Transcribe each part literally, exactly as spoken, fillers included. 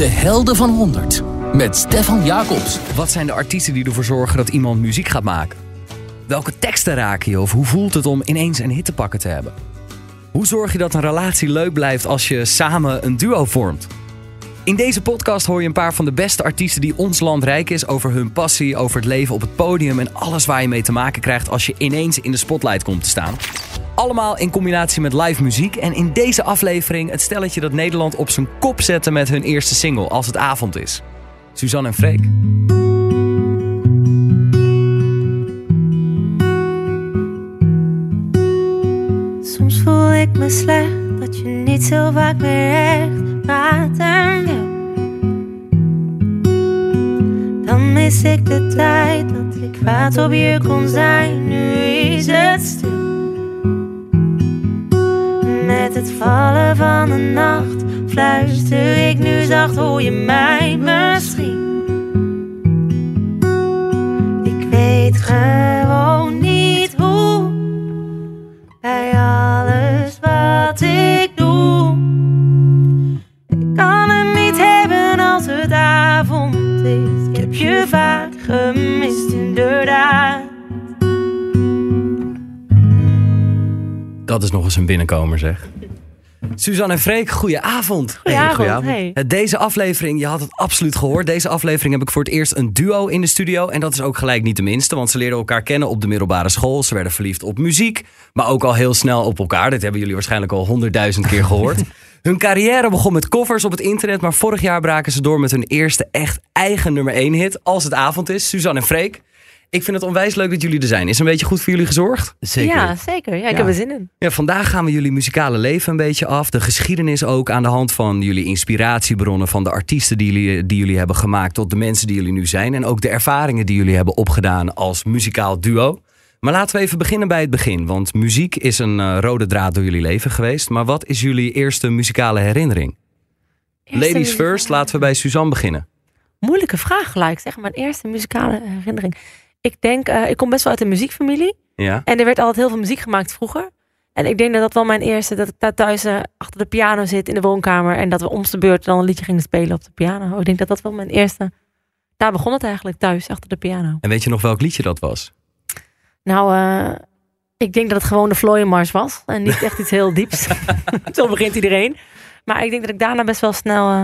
De Helden van honderd. Met Stefan Jacobs. Wat zijn de artiesten die ervoor zorgen dat iemand muziek gaat maken? Welke teksten raken je of hoe voelt het om ineens een hit te pakken te hebben? Hoe zorg je dat een relatie leuk blijft als je samen een duo vormt? In deze podcast hoor je een paar van de beste artiesten die ons land rijk is over hun passie, over het leven op het podium en alles waar je mee te maken krijgt als je ineens in de spotlight komt te staan. Allemaal in combinatie met live muziek en in deze aflevering het stelletje dat Nederland op zijn kop zette met hun eerste single, Als het avond is. Suzanne en Freek. Soms voel ik me slecht, dat je niet zo vaak meer echt praten wil. Dan mis ik de tijd dat ik kwaad op je kon zijn, nu is het stil. Met het vallen van de nacht fluister ik nu zacht, hoor je mij misschien? Ik weet gewoon niet hoe, bij alles wat ik doe. Ik kan het niet hebben als het avond is. Ik heb je vaak gemist, inderdaad. Dat is nog eens een binnenkomer, zeg. Suzanne en Freek, goedenavond. Goedenavond. Hey, goedenavond. Hey. Deze aflevering, je had het absoluut gehoord. Deze aflevering heb ik voor het eerst een duo in de studio. En dat is ook gelijk niet de minste, want ze leerden elkaar kennen op de middelbare school. Ze werden verliefd op muziek, maar ook al heel snel op elkaar. Dit hebben jullie waarschijnlijk al honderdduizend keer gehoord. Hun carrière begon met covers op het internet, maar vorig jaar braken ze door met hun eerste echt eigen nummer één hit. Als het avond is, Suzanne en Freek. Ik vind het onwijs leuk dat jullie er zijn. Is een beetje goed voor jullie gezorgd? Zeker. Ja, zeker. Ja, ik ja. heb er zin in. Ja, vandaag gaan we jullie muzikale leven een beetje af. De geschiedenis ook aan de hand van jullie inspiratiebronnen. Van de artiesten die jullie, die jullie hebben gemaakt tot de mensen die jullie nu zijn. En ook de ervaringen die jullie hebben opgedaan als muzikaal duo. Maar laten we even beginnen bij het begin. Want muziek is een uh, rode draad door jullie leven geweest. Maar wat is jullie eerste muzikale herinnering? Eerste Ladies muzikale... first, laten we bij Suzanne beginnen. Moeilijke vraag gelijk, zeg. Mijn eerste muzikale herinnering... Ik denk, uh, ik kom best wel uit een muziekfamilie. Ja. En er werd altijd heel veel muziek gemaakt vroeger. En ik denk dat dat wel mijn eerste, dat ik daar thuis uh, achter de piano zit in de woonkamer. En dat we om de beurt dan een liedje gingen spelen op de piano. Ik denk dat dat wel mijn eerste, daar begon het eigenlijk, thuis achter de piano. En weet je nog welk liedje dat was? Nou, uh, ik denk dat het gewoon de Vlooienmars was. En niet echt iets heel dieps. Zo begint iedereen. Maar ik denk dat ik daarna best wel snel... Uh,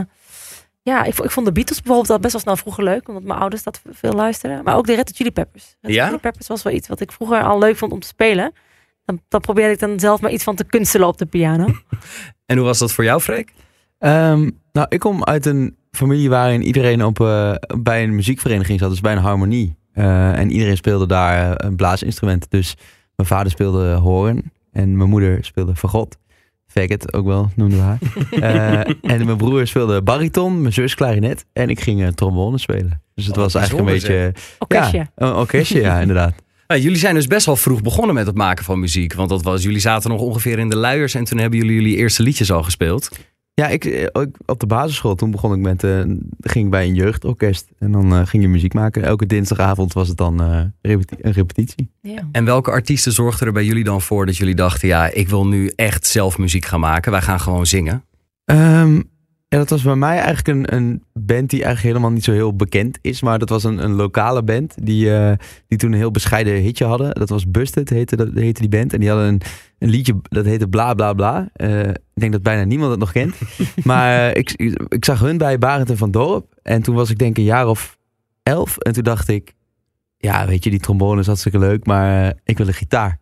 Ja, ik, ik vond de Beatles bijvoorbeeld al best wel snel vroeger leuk. Omdat mijn ouders dat veel luisteren. Maar ook de Red Hot Chili Peppers. Red Hot Chili Peppers was wel iets wat ik vroeger al leuk vond om te spelen. Dan, dan probeerde ik dan zelf maar iets van te kunstelen op de piano. En hoe was dat voor jou, Freek? Um, nou, ik kom uit een familie waarin iedereen op, uh, bij een muziekvereniging zat. Dus bij een harmonie. Uh, en iedereen speelde daar uh, een blaasinstrument. Dus mijn vader speelde hoorn. En mijn moeder speelde fagot. Faggot ook wel, noemde we haar. uh, en mijn broer speelde bariton, mijn zus klarinet. En ik ging uh, trombone spelen. Dus het oh, was eigenlijk een beetje... Orkestje. Ja, een orkestje, ja, inderdaad. Nou, jullie zijn dus best wel vroeg begonnen met het maken van muziek. Want dat was, jullie zaten nog ongeveer in de luiers. En toen hebben jullie jullie eerste liedjes al gespeeld. Ja, ik, ik op de basisschool, toen begon ik met... Uh, ging bij een jeugdorkest. En dan uh, ging je muziek maken. Elke dinsdagavond was het dan uh, repeti- een repetitie. Ja. En welke artiesten zorgden er bij jullie dan voor dat jullie dachten... ja, ik wil nu echt zelf muziek gaan maken. Wij gaan gewoon zingen. Um, ja, dat was bij mij eigenlijk een, een band die eigenlijk helemaal niet zo heel bekend is. Maar dat was een, een lokale band die, uh, die toen een heel bescheiden hitje hadden. Dat was Busted, heette, dat, heette die band. En die hadden een... Een liedje dat heette Bla Bla Bla. Uh, ik denk dat bijna niemand het nog kent. Maar uh, ik, ik zag hun bij Barend en Van Dorp. En toen was ik denk een jaar of elf. En toen dacht ik, ja weet je, die trombone is hartstikke leuk. Maar uh, ik wil een gitaar.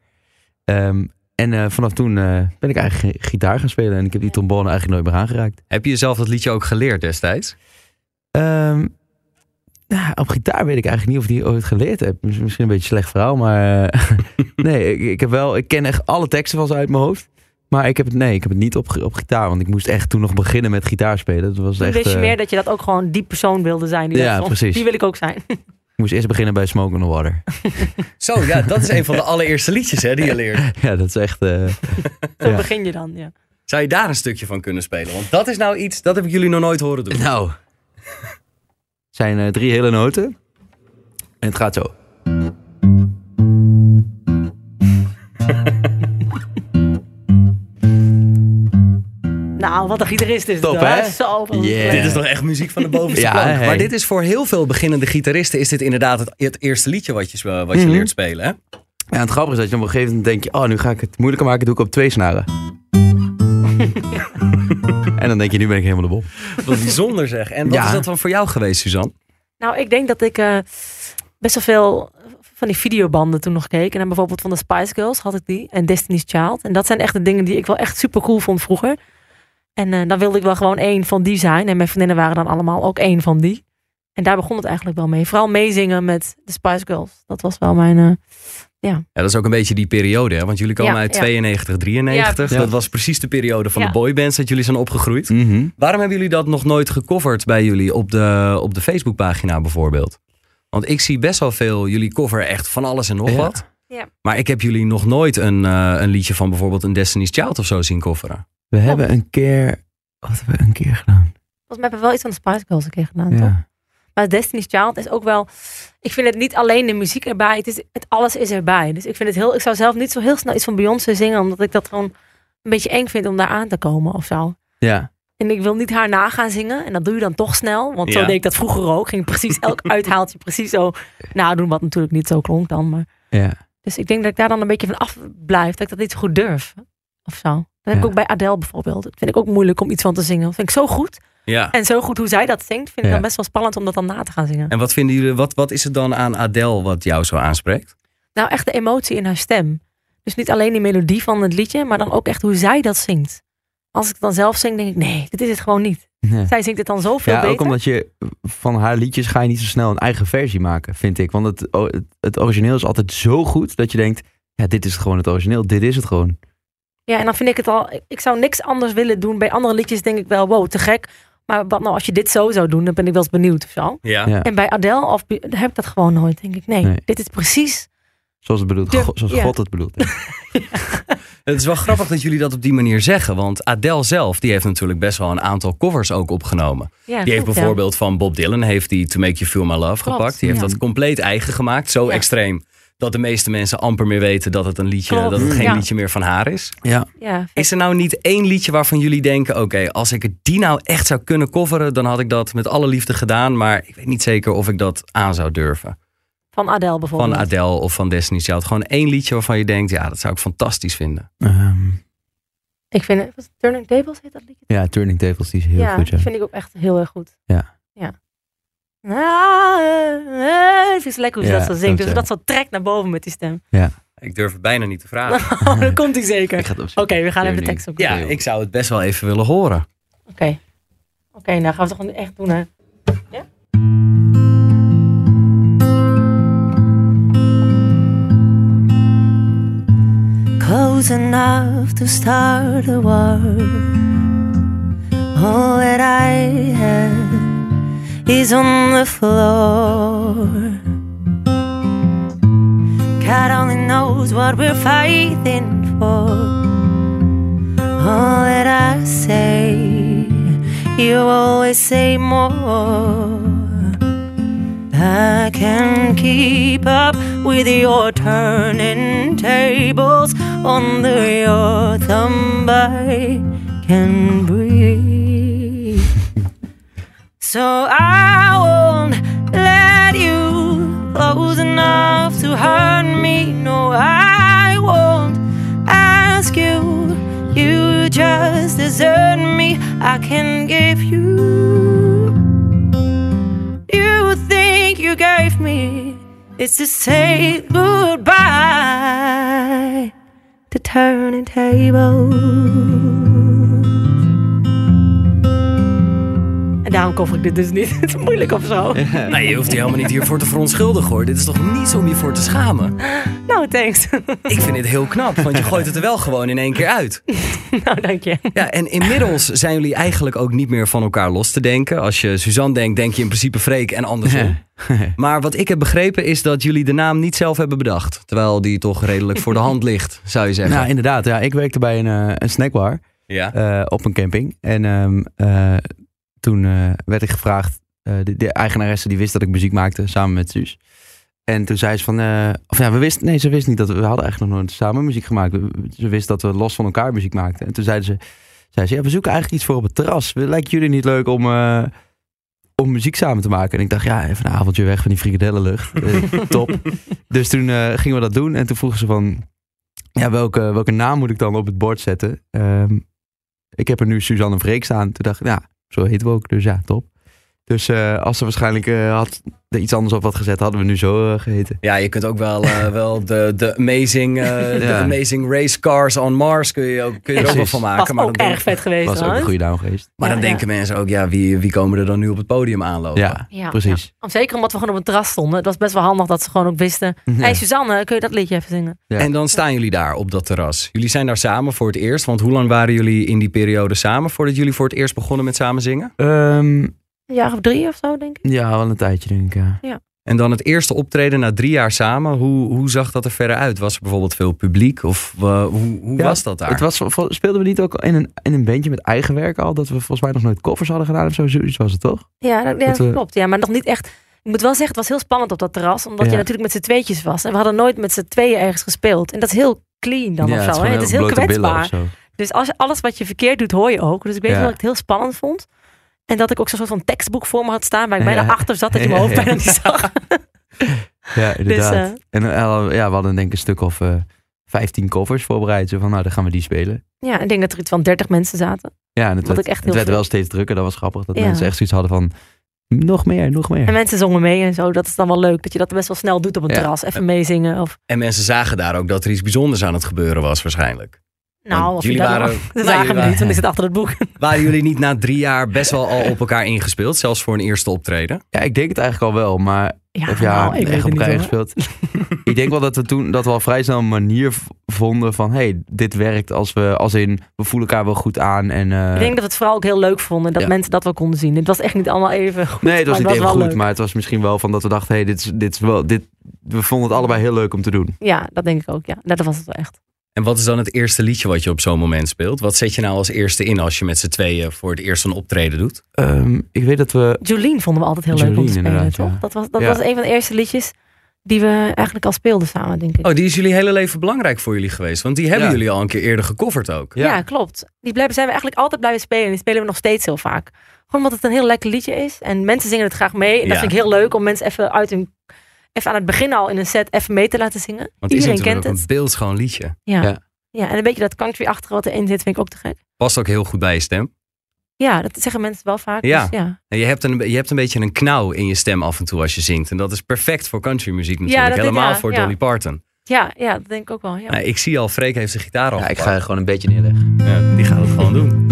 Um, en uh, vanaf toen uh, ben ik eigenlijk gitaar gaan spelen. En ik heb die trombone eigenlijk nooit meer aangeraakt. Heb je jezelf dat liedje ook geleerd destijds? Um, Nou, op gitaar weet ik eigenlijk niet of ik die ooit geleerd heb. Misschien een beetje slecht verhaal, maar... Uh, nee, ik, ik heb wel... Ik ken echt alle teksten van ze uit mijn hoofd. Maar ik heb het, nee, ik heb het niet op, op gitaar. Want ik moest echt toen nog beginnen met gitaar spelen. Dat was echt... Wist je meer dat je dat ook gewoon die persoon wilde zijn? Die ja, precies. Die wil ik ook zijn. Ik moest eerst beginnen bij Smoke on the Water. Zo, ja, dat is een van de allereerste liedjes hè, die je leert. Ja, dat is echt... Uh, Zo ja. begin je dan, ja. Zou je daar een stukje van kunnen spelen? Want dat is nou iets, dat heb ik jullie nog nooit horen doen. Nou... zijn uh, drie hele noten. En het gaat zo. Nou, Wauw, wat een gitarist is Top, hè? Zo yeah. Dit is toch echt muziek van de bovenste plank. Ja, hey. Maar dit is voor heel veel beginnende gitaristen... is dit inderdaad het, het eerste liedje wat je, wat je mm-hmm. leert spelen. Hè? Ja, het grappige is dat je op een gegeven moment denk je... oh, nu ga ik het moeilijker maken, doe ik op twee snaren. En dan denk je, nu ben ik helemaal de bom. Wat bijzonder zeg. En wat ja. is dat dan voor jou geweest, Suzanne? Nou, ik denk dat ik uh, best wel veel... van die videobanden toen nog keek. En dan bijvoorbeeld van de Spice Girls had ik die. En Destiny's Child. En dat zijn echt de dingen die ik wel echt super cool vond vroeger. En uh, dan wilde ik wel gewoon één van die zijn. En mijn vriendinnen waren dan allemaal ook één van die. En daar begon het eigenlijk wel mee. Vooral meezingen met de Spice Girls. Dat was wel mijn... Uh, ja. ja, dat is ook een beetje die periode. Hè? Want jullie komen ja, uit ja. tweeënnegentig, drieënnegentig. Ja. Dat was precies de periode van ja. de boybands dat jullie zijn opgegroeid. Mm-hmm. Waarom hebben jullie dat nog nooit gecoverd bij jullie op de, op de Facebookpagina bijvoorbeeld? Want ik zie best wel veel jullie cover echt van alles en nog ja. wat. Ja. Maar ik heb jullie nog nooit een, uh, een liedje van bijvoorbeeld een Destiny's Child of zo zien coveren. We oh. hebben een keer... Wat hebben we een keer gedaan? Volgens mij hebben we wel iets van de Spice Girls een keer gedaan, ja. toch? Maar Destiny's Child is ook wel... Ik vind het niet alleen de muziek erbij. Het is, het alles is erbij. Dus ik vind het heel... Ik zou zelf niet zo heel snel iets van Beyoncé zingen. Omdat ik dat gewoon een beetje eng vind om daar aan te komen of zo. Ja. En ik wil niet haar na gaan zingen. En dat doe je dan toch snel. Want ja. zo deed ik dat vroeger ook. Ging precies elk uithaaltje precies zo nadoen. Wat natuurlijk niet zo klonk dan. Maar. Ja. Dus ik denk dat ik daar dan een beetje van af blijf. Dat ik dat niet zo goed durf. Of zo. Dat ja. heb ik ook bij Adele bijvoorbeeld. Dat vind ik ook moeilijk om iets van te zingen. Dat vind ik zo goed. Ja. En zo goed hoe zij dat zingt. Vind ik ja. dan best wel spannend om dat dan na te gaan zingen. En wat vinden jullie? Wat, wat is het dan aan Adele wat jou zo aanspreekt? Nou, echt de emotie in haar stem. Dus niet alleen die melodie van het liedje. Maar dan ook echt hoe zij dat zingt. Als ik het dan zelf zing, denk ik, nee, dit is het gewoon niet. Nee. Zij zingt het dan zoveel ja, beter. Ja, ook omdat je van haar liedjes ga je niet zo snel een eigen versie maken, vind ik. Want het, het origineel is altijd zo goed dat je denkt, ja, dit is gewoon het origineel. Dit is het gewoon. Ja, en dan vind ik het al, ik zou niks anders willen doen. Bij andere liedjes denk ik wel, wow, te gek. Maar wat nou als je dit zo zou doen, dan ben ik wel eens benieuwd of zo. Ja. Ja. En bij Adele of, heb ik dat gewoon nooit, denk ik. Nee, nee. dit is precies... Zoals, het bedoelt, de, zoals ja. God het bedoelt. Ja. ja. Het is wel grappig dat jullie dat op die manier zeggen. Want Adele zelf, die heeft natuurlijk best wel een aantal covers ook opgenomen. Ja, die heeft bijvoorbeeld ja. van Bob Dylan, heeft die To Make You Feel My Love Klopt, gepakt. Die heeft ja. dat compleet eigen gemaakt. Zo ja. extreem dat de meeste mensen amper meer weten dat het een liedje, Klopt. dat het geen ja. liedje meer van haar is. Ja. Ja, is er nou niet één liedje waarvan jullie denken, oké, okay, als ik die nou echt zou kunnen coveren, dan had ik dat met alle liefde gedaan. Maar ik weet niet zeker of ik dat aan zou durven. Van Adele bijvoorbeeld. Van Adele of van Destiny's Child. Gewoon één liedje waarvan je denkt, ja, dat zou ik fantastisch vinden. Um, ik vind het, Turning Tables heet dat liedje? Ja, Turning Tables, die is heel ja, goed. Ja, dat vind ik ook echt heel erg goed. Ja. Ja. Ah, het is lekker hoe ze ja, dat zo zingt. Dus dat, dat zo trekt naar boven met die stem. Ja. Ik durf het bijna niet te vragen. Oh, dan komt hij zeker. Oké, okay, we gaan Turning. even de tekst opnemen. Ja, ik zou het best wel even willen horen. Oké. Okay. Oké, okay, nou gaan we het toch echt doen, hè? Ja? Close enough to start a war. All that I have is on the floor. God only knows what we're fighting for. All that I say, you always say more. I can keep up with your turning tables. Under your thumb I can breathe. So I won't let you close enough to hurt me. No, I won't ask you. You just desert me. I can give you. You think you gave me. It's to say goodbye. The turning tables. En daarom koffie ik dit dus niet. Het is moeilijk of zo. Ja. Nee, je hoeft je helemaal niet hiervoor te verontschuldigen hoor. Dit is toch niets om je voor te schamen? Nou, thanks. Ik vind dit heel knap, want je gooit het er wel gewoon in één keer uit. Nou, dank je. Ja, en inmiddels zijn jullie eigenlijk ook niet meer van elkaar los te denken. Als je Suzanne denkt, denk je in principe Freek en andersom. Ja. Maar wat ik heb begrepen is dat jullie de naam niet zelf hebben bedacht. Terwijl die toch redelijk voor de hand ligt, zou je zeggen. Nou, inderdaad. Ja, ik werkte bij een, uh, een snackbar ja. uh, op een camping. En um, uh, toen uh, werd ik gevraagd, uh, de, de eigenaresse die wist dat ik muziek maakte samen met Suus. En toen zei ze van, uh, of ja, we wisten, nee, ze wist niet dat we, we hadden eigenlijk nog nooit samen muziek gemaakt. Ze wist dat we los van elkaar muziek maakten. En toen zeiden ze, Zei ze, ja, we zoeken eigenlijk iets voor op het terras. Lijkt jullie niet leuk om, uh, om muziek samen te maken? En ik dacht, ja, even een avondje weg van die frikadellenlucht. Uh, top. Dus toen uh, gingen we dat doen. En toen vroegen ze van, ja, welke, welke naam moet ik dan op het bord zetten? Um, ik heb er nu Suzanne en Freek staan. Toen dacht ik, ja, zo heten we ook. Dus ja, top. Dus uh, als ze waarschijnlijk uh, had er iets anders op had gezet, hadden we nu zo uh, geheten. Ja, je kunt ook wel, uh, wel de, de, amazing, uh, ja. de Amazing Race Cars on Mars kun je, ook, kun je er ook wel van maken. Was maar ook dan erg vet geweest. Was hoor. Ook een goede naam geweest. Maar ja, dan ja. denken mensen ook, ja, wie, wie komen er dan nu op het podium aanlopen? Ja, ja precies. Ja. Zeker omdat we gewoon op het terras stonden. Dat was best wel handig dat ze gewoon ook wisten. Hé ja. hey, Suzanne, kun je dat liedje even zingen? Ja. En dan staan jullie daar op dat terras. Jullie zijn daar samen voor het eerst. Want hoe lang waren jullie in die periode samen voordat jullie voor het eerst begonnen met samen zingen? Um, Een jaar of drie of zo, denk ik. Ja, wel een tijdje, denk ik. Ja. Ja. En dan het eerste optreden na drie jaar samen. Hoe, hoe zag dat er verder uit? Was er bijvoorbeeld veel publiek? Of uh, hoe, hoe ja, was dat daar? Het was, speelden we niet ook in een, in een bandje met eigen werk al? Dat we volgens mij nog nooit covers hadden gedaan of zo. Zoiets was het toch? Ja, dat, ja, dat we... klopt. Ja, maar nog niet echt... Ik moet wel zeggen, het was heel spannend op dat terras. Omdat ja. je natuurlijk met z'n tweetjes was. En we hadden nooit met z'n tweeën ergens gespeeld. En dat is heel clean dan ja, of zo. Het is, hè? Het is heel kwetsbaar. Dus als je, alles wat je verkeerd doet, hoor je ook. Dus ik weet ja. wel dat ik het heel spannend vond. En dat ik ook zo'n soort van tekstboek voor me had staan, waar ik bijna ja. achter zat, dat je mijn hoofd bijna niet zag. Ja, inderdaad. Dus, uh, en uh, ja, we hadden denk ik een stuk of uh, vijftien covers voorbereid. Zo van, nou, dan gaan we die spelen. Ja, ik denk dat er iets van dertig mensen zaten. Ja, en het, werd, ik echt heel het werd wel steeds drukker. Dat was grappig, dat ja. mensen echt zoiets hadden van, nog meer, nog meer. En mensen zongen mee en zo. Dat is dan wel leuk, dat je dat best wel snel doet op een ja. terras. Even meezingen. Of... En mensen zagen daar ook dat er iets bijzonders aan het gebeuren was waarschijnlijk. Nou, jullie waren, nog, dat zagen we nou, niet, want ik zit achter het boek. Waren jullie niet na drie jaar best wel al op elkaar ingespeeld? Zelfs voor een eerste optreden? Ja, ik denk het eigenlijk al wel, maar... Ja, of ja nou, ik echt op elkaar ingespeeld. Ik denk wel dat we toen dat we al vrij snel een manier vonden van... hey, dit werkt als we, als in, we voelen elkaar wel goed aan. En, uh... ik denk dat we het vooral ook heel leuk vonden, dat ja. mensen dat wel konden zien. Het was echt niet allemaal even goed. Nee, het was niet het was even goed, leuk. Maar het was misschien wel van dat we dachten... hey, dit is, dit is wel, dit, we vonden het allebei heel leuk om te doen. Ja, dat denk ik ook, ja. Dat was het wel echt. En wat is dan het eerste liedje wat je op zo'n moment speelt? Wat zet je nou als eerste in als je met z'n tweeën voor het eerst een optreden doet? Um, ik weet dat we... Jolene vonden we altijd heel Jolene, leuk om te spelen, toch? Ja. Dat, was, dat ja. was een van de eerste liedjes die we eigenlijk al speelden samen, denk ik. Oh, die is jullie hele leven belangrijk voor jullie geweest. Want die hebben ja. jullie al een keer eerder gecoverd ook. Ja, ja klopt. Die blijven, zijn we eigenlijk altijd blijven spelen. Die spelen we nog steeds heel vaak. Gewoon omdat het een heel lekker liedje is. En mensen zingen het graag mee. En ja. dat vind ik heel leuk om mensen even uit hun... Even aan het begin al in een set even mee te laten zingen. Want iedereen kent het. Een beeldschoon liedje. Ja. Ja. ja, en een beetje dat country-achtige wat erin zit vind ik ook te gek. Past ook heel goed bij je stem. Ja, dat zeggen mensen wel vaak. Ja. Dus ja. En je hebt, een, je hebt een beetje een knauw in je stem af en toe als je zingt. En dat is perfect voor countrymuziek natuurlijk. Ja, helemaal ik, ja, voor ja. Dolly Parton. Ja, ja, dat denk ik ook wel. Ja. Nou, ik zie al, Freek heeft zijn gitaar al. Ja, ik ga er gewoon een beetje neerleggen. Ja, die gaat het gewoon doen.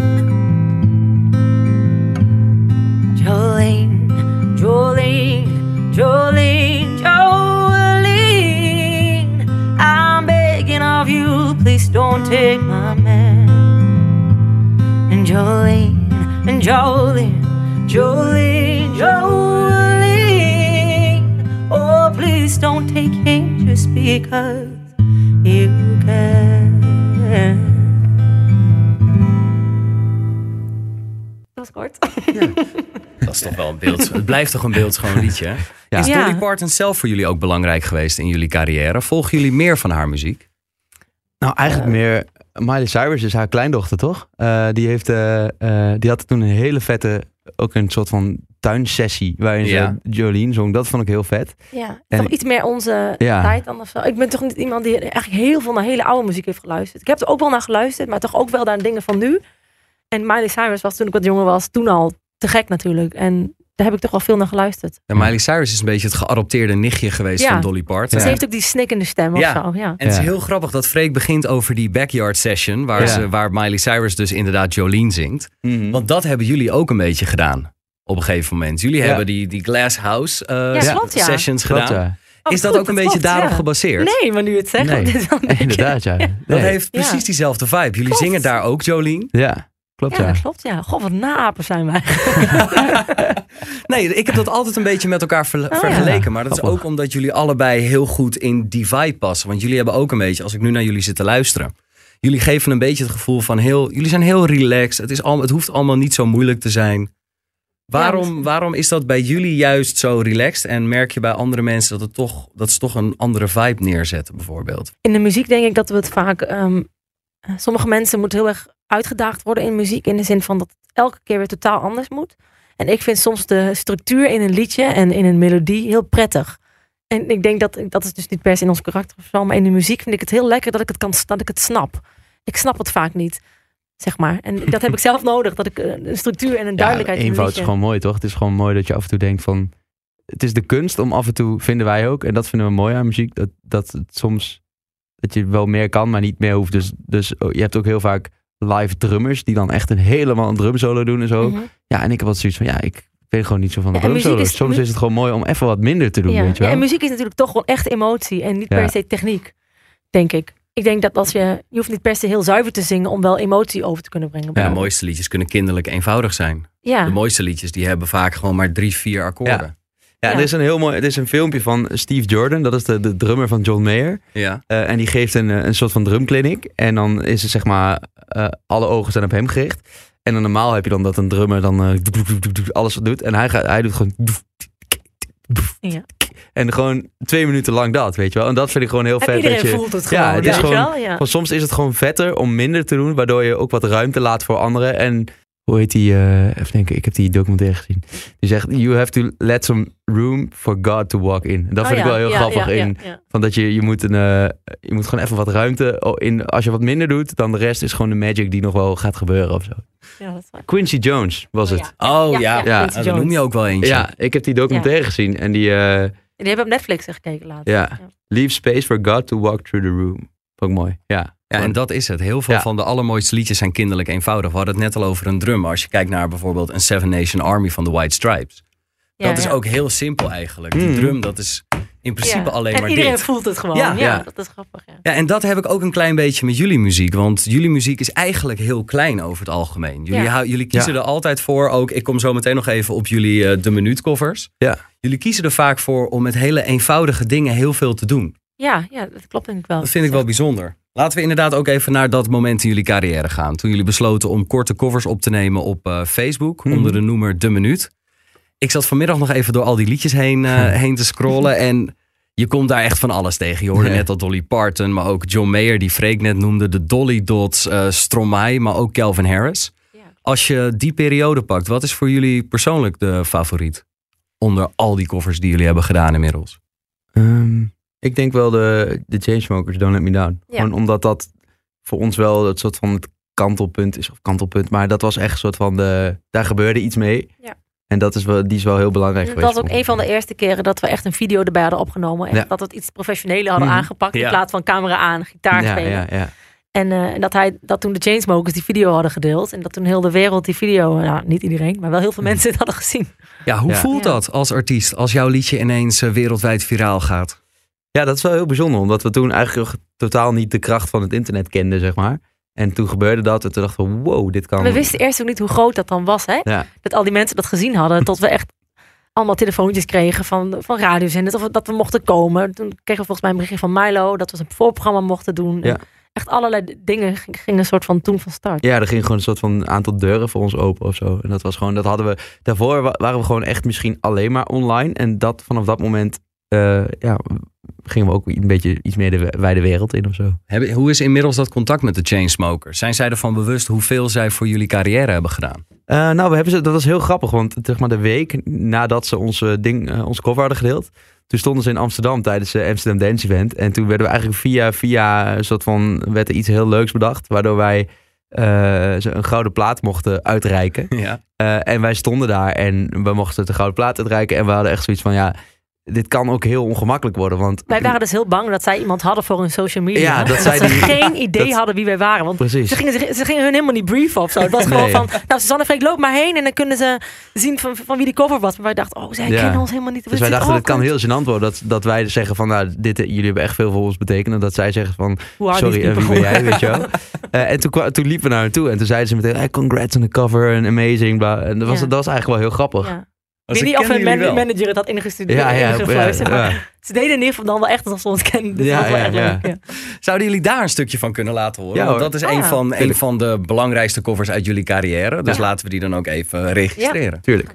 Jolene, Jolene, Jolene. Jolene, I'm begging of you, please don't take my man. And Jolene, and Jolene, Jolene, Jolene, oh please don't take him just because you can. Dat was kort. Ja. Dat is toch wel een beeld. Het blijft toch een beeldschoon liedje, hè? Ja. Is Dolly Parton zelf voor jullie ook belangrijk geweest in jullie carrière? Volgen jullie meer van haar muziek? Nou, eigenlijk uh. meer... Miley Cyrus is haar kleindochter, toch? Uh, die, heeft, uh, uh, die had toen een hele vette... Ook een soort van tuinsessie waarin ja. ze Jolene zong. Dat vond ik heel vet. Ja, en toch iets meer onze ja. tijd dan of zo. Ik ben toch niet iemand die eigenlijk heel veel naar hele oude muziek heeft geluisterd. Ik heb er ook wel naar geluisterd, maar toch ook wel naar dingen van nu. En Miley Cyrus was toen ik wat jonger was, toen al te gek natuurlijk. En daar heb ik toch wel veel naar geluisterd. En Miley Cyrus is een beetje het geadopteerde nichtje geweest ja. van Dolly Parton. Ja. Ze heeft ook die snikkende stem of ja. zo. Ja. En het is heel grappig dat Freek begint over die backyard session... waar, ja. ze, waar Miley Cyrus dus inderdaad Jolene zingt. Mm-hmm. Want dat hebben jullie ook een beetje gedaan op een gegeven moment. Jullie ja. hebben die, die Glass House uh, ja, klopt, ja. sessions klopt, gedaan. Ja. Oh, is dat goed, ook een dat beetje klopt, daarop ja. gebaseerd? Nee, maar nu het zegt. Nee. Dit nee. Inderdaad, ja. ja. Nee. Dat heeft precies ja. diezelfde vibe. Jullie klopt. Zingen daar ook Jolene. Ja. Klopt, ja, ja, dat klopt, ja. Goh, wat naapen zijn wij. Nee, ik heb dat altijd een beetje met elkaar ver- oh, vergeleken. Ja. Maar dat is ook omdat jullie allebei heel goed in die vibe passen. Want jullie hebben ook een beetje, als ik nu naar jullie zit te luisteren. Jullie geven een beetje het gevoel van, heel, jullie zijn heel relaxed. Het, is al, het hoeft allemaal niet zo moeilijk te zijn. Waarom, waarom is dat bij jullie juist zo relaxed? En merk je bij andere mensen dat, het toch, dat ze toch een andere vibe neerzetten bijvoorbeeld? In de muziek denk ik dat we het vaak... Um, sommige mensen moeten heel erg... uitgedaagd worden in muziek. In de zin van dat het elke keer weer totaal anders moet. En ik vind soms de structuur in een liedje en in een melodie heel prettig. En ik denk dat, dat is dus niet per se in ons karakter of zo. Maar in de muziek vind ik het heel lekker dat ik het, kan, dat ik het snap. Ik snap het vaak niet. Zeg maar. En dat heb ik zelf nodig. Dat ik een structuur en een duidelijkheid... Ja, eenvoud is gewoon mooi, toch? Het is gewoon mooi dat je af en toe denkt van... Het is de kunst om af en toe, vinden wij ook... En dat vinden we mooi aan muziek. Dat, dat het soms... Dat je wel meer kan, maar niet meer hoeft. Dus, dus je hebt ook heel vaak live drummers... Die dan echt een helemaal een drumsolo doen en zo. Mm-hmm. Ja, en ik heb wat zoiets van... Ja, ik ben gewoon niet zo van de ja, drumsolo. Is, soms mu- is het gewoon mooi om even wat minder te doen. Ja. Weet je wel? Ja, en muziek is natuurlijk toch gewoon echt emotie. En niet ja. per se techniek, denk ik. Ik denk dat als je... Je hoeft niet per se heel zuiver te zingen... om wel emotie over te kunnen brengen. Ja, de mooiste liedjes kunnen kinderlijk eenvoudig zijn. Ja. De mooiste liedjes die hebben vaak gewoon maar drie, vier akkoorden. Ja, ja, ja. Er is een heel mooi... Het is een filmpje van Steve Jordan. Dat is de, de drummer van John Mayer. Ja. Uh, en die geeft een, een soort van drumkliniek. En dan is het zeg maar... Uh, alle ogen zijn op hem gericht. En dan normaal heb je dan dat een drummer dan... Uh, alles wat doet. En hij, gaat, hij doet gewoon... Ja. En gewoon twee minuten lang dat, weet je wel. En dat vind ik gewoon heel en vet. Iedereen dat je, voelt het gewoon. Ja, het ja. is gewoon wel, ja. van, soms is het gewoon vetter om minder te doen. Waardoor je ook wat ruimte laat voor anderen. En hoe heet die... Uh, even denken, ik heb die documentaire gezien. Die zegt, you have to let some room for God to walk in. En dat oh, vind ja. ik wel heel ja, grappig. Ja, ja, in, ja, ja. Van dat je, je, moet een, uh, je moet gewoon even wat ruimte... in. Als je wat minder doet, dan de rest is gewoon de magic die nog wel gaat gebeuren of zo. Ja, dat is waar. Quincy Jones was oh, het. Ja. Oh ja, ja, ja, ja. dat noem je ook wel eentje. Ja, ik heb die documentaire ja. gezien en die... Uh, Die hebben op Netflix gekeken later. Ja. ja. Leave space for God to walk through the room. Vond ik mooi. Ja. ja en dat is het. Heel veel ja. van de allermooiste liedjes zijn kinderlijk eenvoudig. We hadden het net al over een drummer. Als je kijkt naar bijvoorbeeld een Seven Nation Army van de White Stripes. Ja, dat ja. is ook heel simpel eigenlijk. Die mm. drum, dat is in principe ja. alleen en maar dit. En iedereen voelt het gewoon. Ja, ja, ja. dat is grappig. Ja. ja, en dat heb ik ook een klein beetje met jullie muziek. Want jullie muziek is eigenlijk heel klein over het algemeen. Jullie, ja. hou, jullie kiezen ja. er altijd voor. Ook, ik kom zo meteen nog even op jullie uh, de minuutcovers. Ja. Jullie kiezen er vaak voor om met hele eenvoudige dingen heel veel te doen. Ja, ja dat klopt denk ik wel. Dat vind ik wel bijzonder. Laten we inderdaad ook even naar dat moment in jullie carrière gaan. Toen jullie besloten om korte covers op te nemen op uh, Facebook. Hmm. Onder de noemer De Minuut. Ik zat vanmiddag nog even door al die liedjes heen, uh, heen te scrollen. En je komt daar echt van alles tegen. Je hoorde nee. net al Dolly Parton, maar ook John Mayer, die Freek net noemde. De Dolly Dots, uh, Stromae, maar ook Calvin Harris. Ja. Als je die periode pakt, wat is voor jullie persoonlijk de favoriet? Onder al die covers die jullie hebben gedaan inmiddels. Um, ik denk wel de, de Chainsmokers, Don't Let Me Down. Ja. Gewoon omdat dat voor ons wel het soort van het kantelpunt is. Of kantelpunt, maar dat was echt een soort van, de, daar gebeurde iets mee. Ja. En dat is wel, die is wel heel belangrijk dat geweest. Dat was ook een van de eerste keren dat we echt een video erbij hadden opgenomen. En ja. dat we het iets professioneler hadden mm. aangepakt. Ja. In plaats van camera aan, gitaar spelen. Ja, ja, ja. En uh, dat, hij, dat toen de Chainsmokers die video hadden gedeeld. En dat toen heel de wereld die video, nou niet iedereen, maar wel heel veel mensen het hadden gezien. Ja, hoe ja. voelt dat als artiest? Als jouw liedje ineens uh, wereldwijd viraal gaat? Ja, dat is wel heel bijzonder. Omdat we toen eigenlijk totaal niet de kracht van het internet kenden, zeg maar. En toen gebeurde dat en toen dachten we, wow, dit kan... We wisten eerst ook niet hoe groot dat dan was, hè? Ja. Dat al die mensen dat gezien hadden, tot we echt allemaal telefoontjes kregen van, van radiozenders, of dat we mochten komen. Toen kregen we volgens mij een berichtje van Milo, dat we een voorprogramma mochten doen. Ja. Echt allerlei dingen gingen een soort van toen van start. Ja, er ging gewoon een soort van aantal deuren voor ons open of zo. En dat was gewoon, dat hadden we... Daarvoor waren we gewoon echt misschien alleen maar online. En dat vanaf dat moment... Uh, ja, gingen we ook een beetje iets meer de wijde wereld in of zo. Hoe is inmiddels dat contact met de Chainsmokers? Zijn zij ervan bewust hoeveel zij voor jullie carrière hebben gedaan? Uh, nou, we hebben ze, dat was heel grappig, want zeg maar, de week nadat ze ons, uh, ding, uh, ons cover hadden gedeeld, toen stonden ze in Amsterdam tijdens de Amsterdam Dance Event. En toen werden we eigenlijk via, via een soort van, werd er iets heel leuks bedacht, waardoor wij uh, een gouden plaat mochten uitreiken. Ja. Uh, en wij stonden daar en we mochten de gouden plaat uitreiken en we hadden echt zoiets van, ja, dit kan ook heel ongemakkelijk worden. Want wij waren dus heel bang dat zij iemand hadden voor hun social media. Ja, dat, dat zij dat ze die... geen idee dat... hadden wie wij waren. Want precies. Ze, gingen, ze, ze gingen hun helemaal niet briefen of zo. Het was nee. gewoon van, nou Suzanne Freek, loop maar heen. En dan kunnen ze zien van, van wie die cover was. Maar wij dachten, oh, zij ja. kennen ons helemaal niet. Dus wij dachten, het kan heel gênant worden. Dat, dat wij zeggen van, nou, dit, jullie hebben echt veel voor ons betekend. En dat zij zeggen van, sorry, uh, wie ben jij, weet je wel. Uh, en toen, toen liepen we naar hen toe. En toen zeiden ze meteen, hey, congrats on the cover. En amazing. Blah. En dat was, ja. dat was eigenlijk wel heel grappig. Ja. Niet of een man- manager het had ingestudeerd. Ja, ja, ja, ja. Ze deden in ieder geval dan wel echt alsof ze ons kenden. Dus ja, ja, ja. Ja. Zouden jullie daar een stukje van kunnen laten horen? Ja, want dat is ah, een, ja. van, een van de belangrijkste covers uit jullie carrière. Dus ja. laten we die dan ook even registreren. Ja, tuurlijk.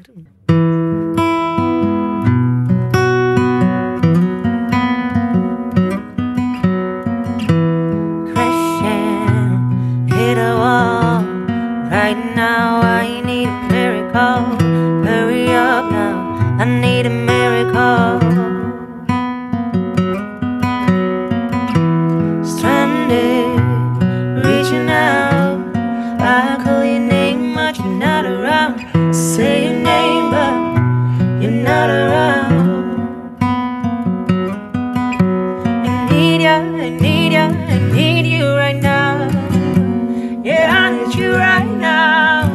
Crashing, hit a wall. I need a miracle. Stranded, reaching out. I call your name, but you're not around. I say your name, but you're not around. I need ya, I need ya, I need you right now. Yeah, I need you right now.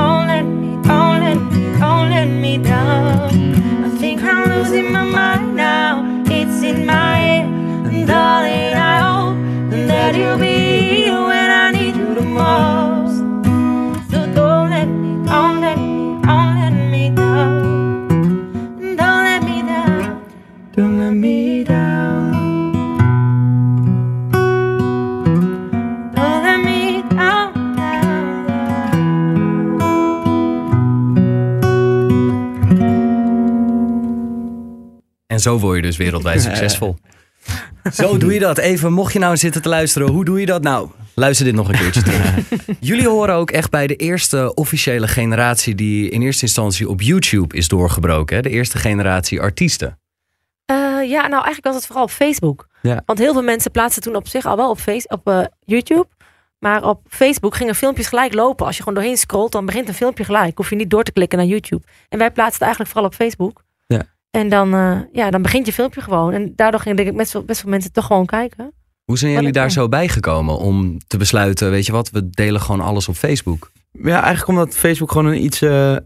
So don't let me, don't let me, don't let me down. I think I'm losing my mind now. It's in my head, and darling, I hope that you'll be here when I need you the most. So don't let me, don't let me, don't let me down. Don't let me down, don't let me down. Don't let me down, down, down. En zo word je dus wereldwijd succesvol. Zo doe je dat. Even, mocht je nou zitten te luisteren, hoe doe je dat nou? Luister dit nog een keertje terug. Jullie horen ook echt bij de eerste officiële generatie die in eerste instantie op YouTube is doorgebroken. Hè? De eerste generatie artiesten. Eh, ja, nou eigenlijk was het vooral op Facebook. Ja. Want heel veel mensen plaatsten toen op zich al wel op, face- op eh, YouTube. Maar op Facebook gingen filmpjes gelijk lopen. Als je gewoon doorheen scrolt, dan begint een filmpje gelijk. Hoef je niet door te klikken naar YouTube. En wij plaatsten eigenlijk vooral op Facebook. Ja. En dan, eh, ja, dan begint je filmpje gewoon. En daardoor gingen denk ik best wel, best wel mensen toch gewoon kijken. Hoe zijn jullie daar zo bijgekomen om te besluiten, weet je wat, we delen gewoon alles op Facebook? Ja, eigenlijk omdat Facebook gewoon een iets eh,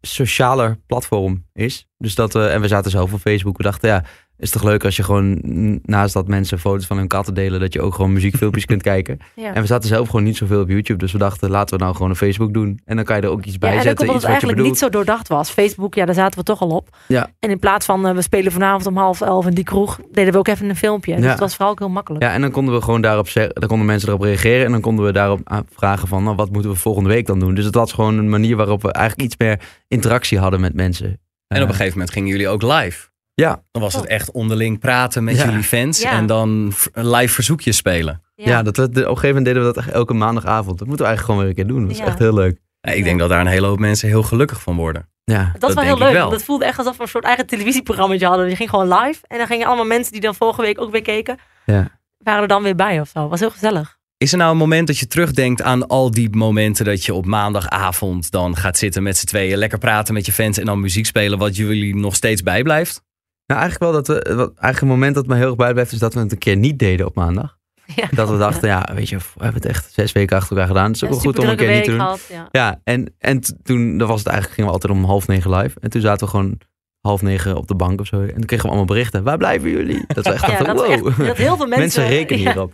socialer platform is. Dus dat, eh, en we zaten zelf op Facebook. We dachten, ja, is toch leuk als je gewoon n- naast dat mensen foto's van hun katten delen, dat je ook gewoon muziekfilmpjes kunt kijken. Ja. En we zaten zelf gewoon niet zoveel op YouTube. Dus we dachten, laten we nou gewoon op Facebook doen. En dan kan je er ook iets bij ja, en zetten. En dat het eigenlijk niet zo doordacht was. Facebook, ja, daar zaten we toch al op. Ja. En in plaats van uh, we spelen vanavond om half elf in die kroeg, deden we ook even een filmpje. Dus ja. Het was vooral ook heel makkelijk. Ja, en dan konden we gewoon daarop zeggen, dan konden mensen erop reageren. En dan konden we daarop vragen van, nou, wat moeten we volgende week dan doen? Dus het was gewoon een manier waarop we eigenlijk iets meer interactie hadden met mensen. En op een gegeven moment gingen jullie ook live. Ja, dan was het echt onderling praten met ja. jullie fans ja. en dan live verzoekjes spelen. Ja, ja dat, op een gegeven moment deden we dat echt elke maandagavond. Dat moeten we eigenlijk gewoon weer een keer doen. Dat is ja. echt heel leuk. Ja, ik denk ja. dat daar een hele hoop mensen heel gelukkig van worden. Ja, dat, dat was wel heel leuk. Wel. Dat voelde echt alsof we een soort eigen televisieprogramma hadden. Je ging gewoon live en dan gingen allemaal mensen die dan vorige week ook weer keken, ja. waren er dan weer bij of zo. Was heel gezellig. Is er nou een moment dat je terugdenkt aan al die momenten dat je op maandagavond dan gaat zitten met z'n tweeën, lekker praten met je fans en dan muziek spelen wat jullie nog steeds bijblijft? Nou, eigenlijk wel dat we, eigenlijk het moment dat me heel erg bijblijft is dat we het een keer niet deden op maandag. Ja. Dat we dachten, ja, weet je, we hebben het echt zes weken achter elkaar gedaan. Het is ook ja, wel goed om een keer niet te doen. Had, ja. ja, en, en toen dat was het eigenlijk, gingen we altijd om half negen live. En toen zaten we gewoon half negen op de bank of zo. En toen kregen we allemaal berichten. Waar blijven jullie? Dat was echt, ja, dat wow. echt dat heel veel mensen, mensen rekenen ja, hierop.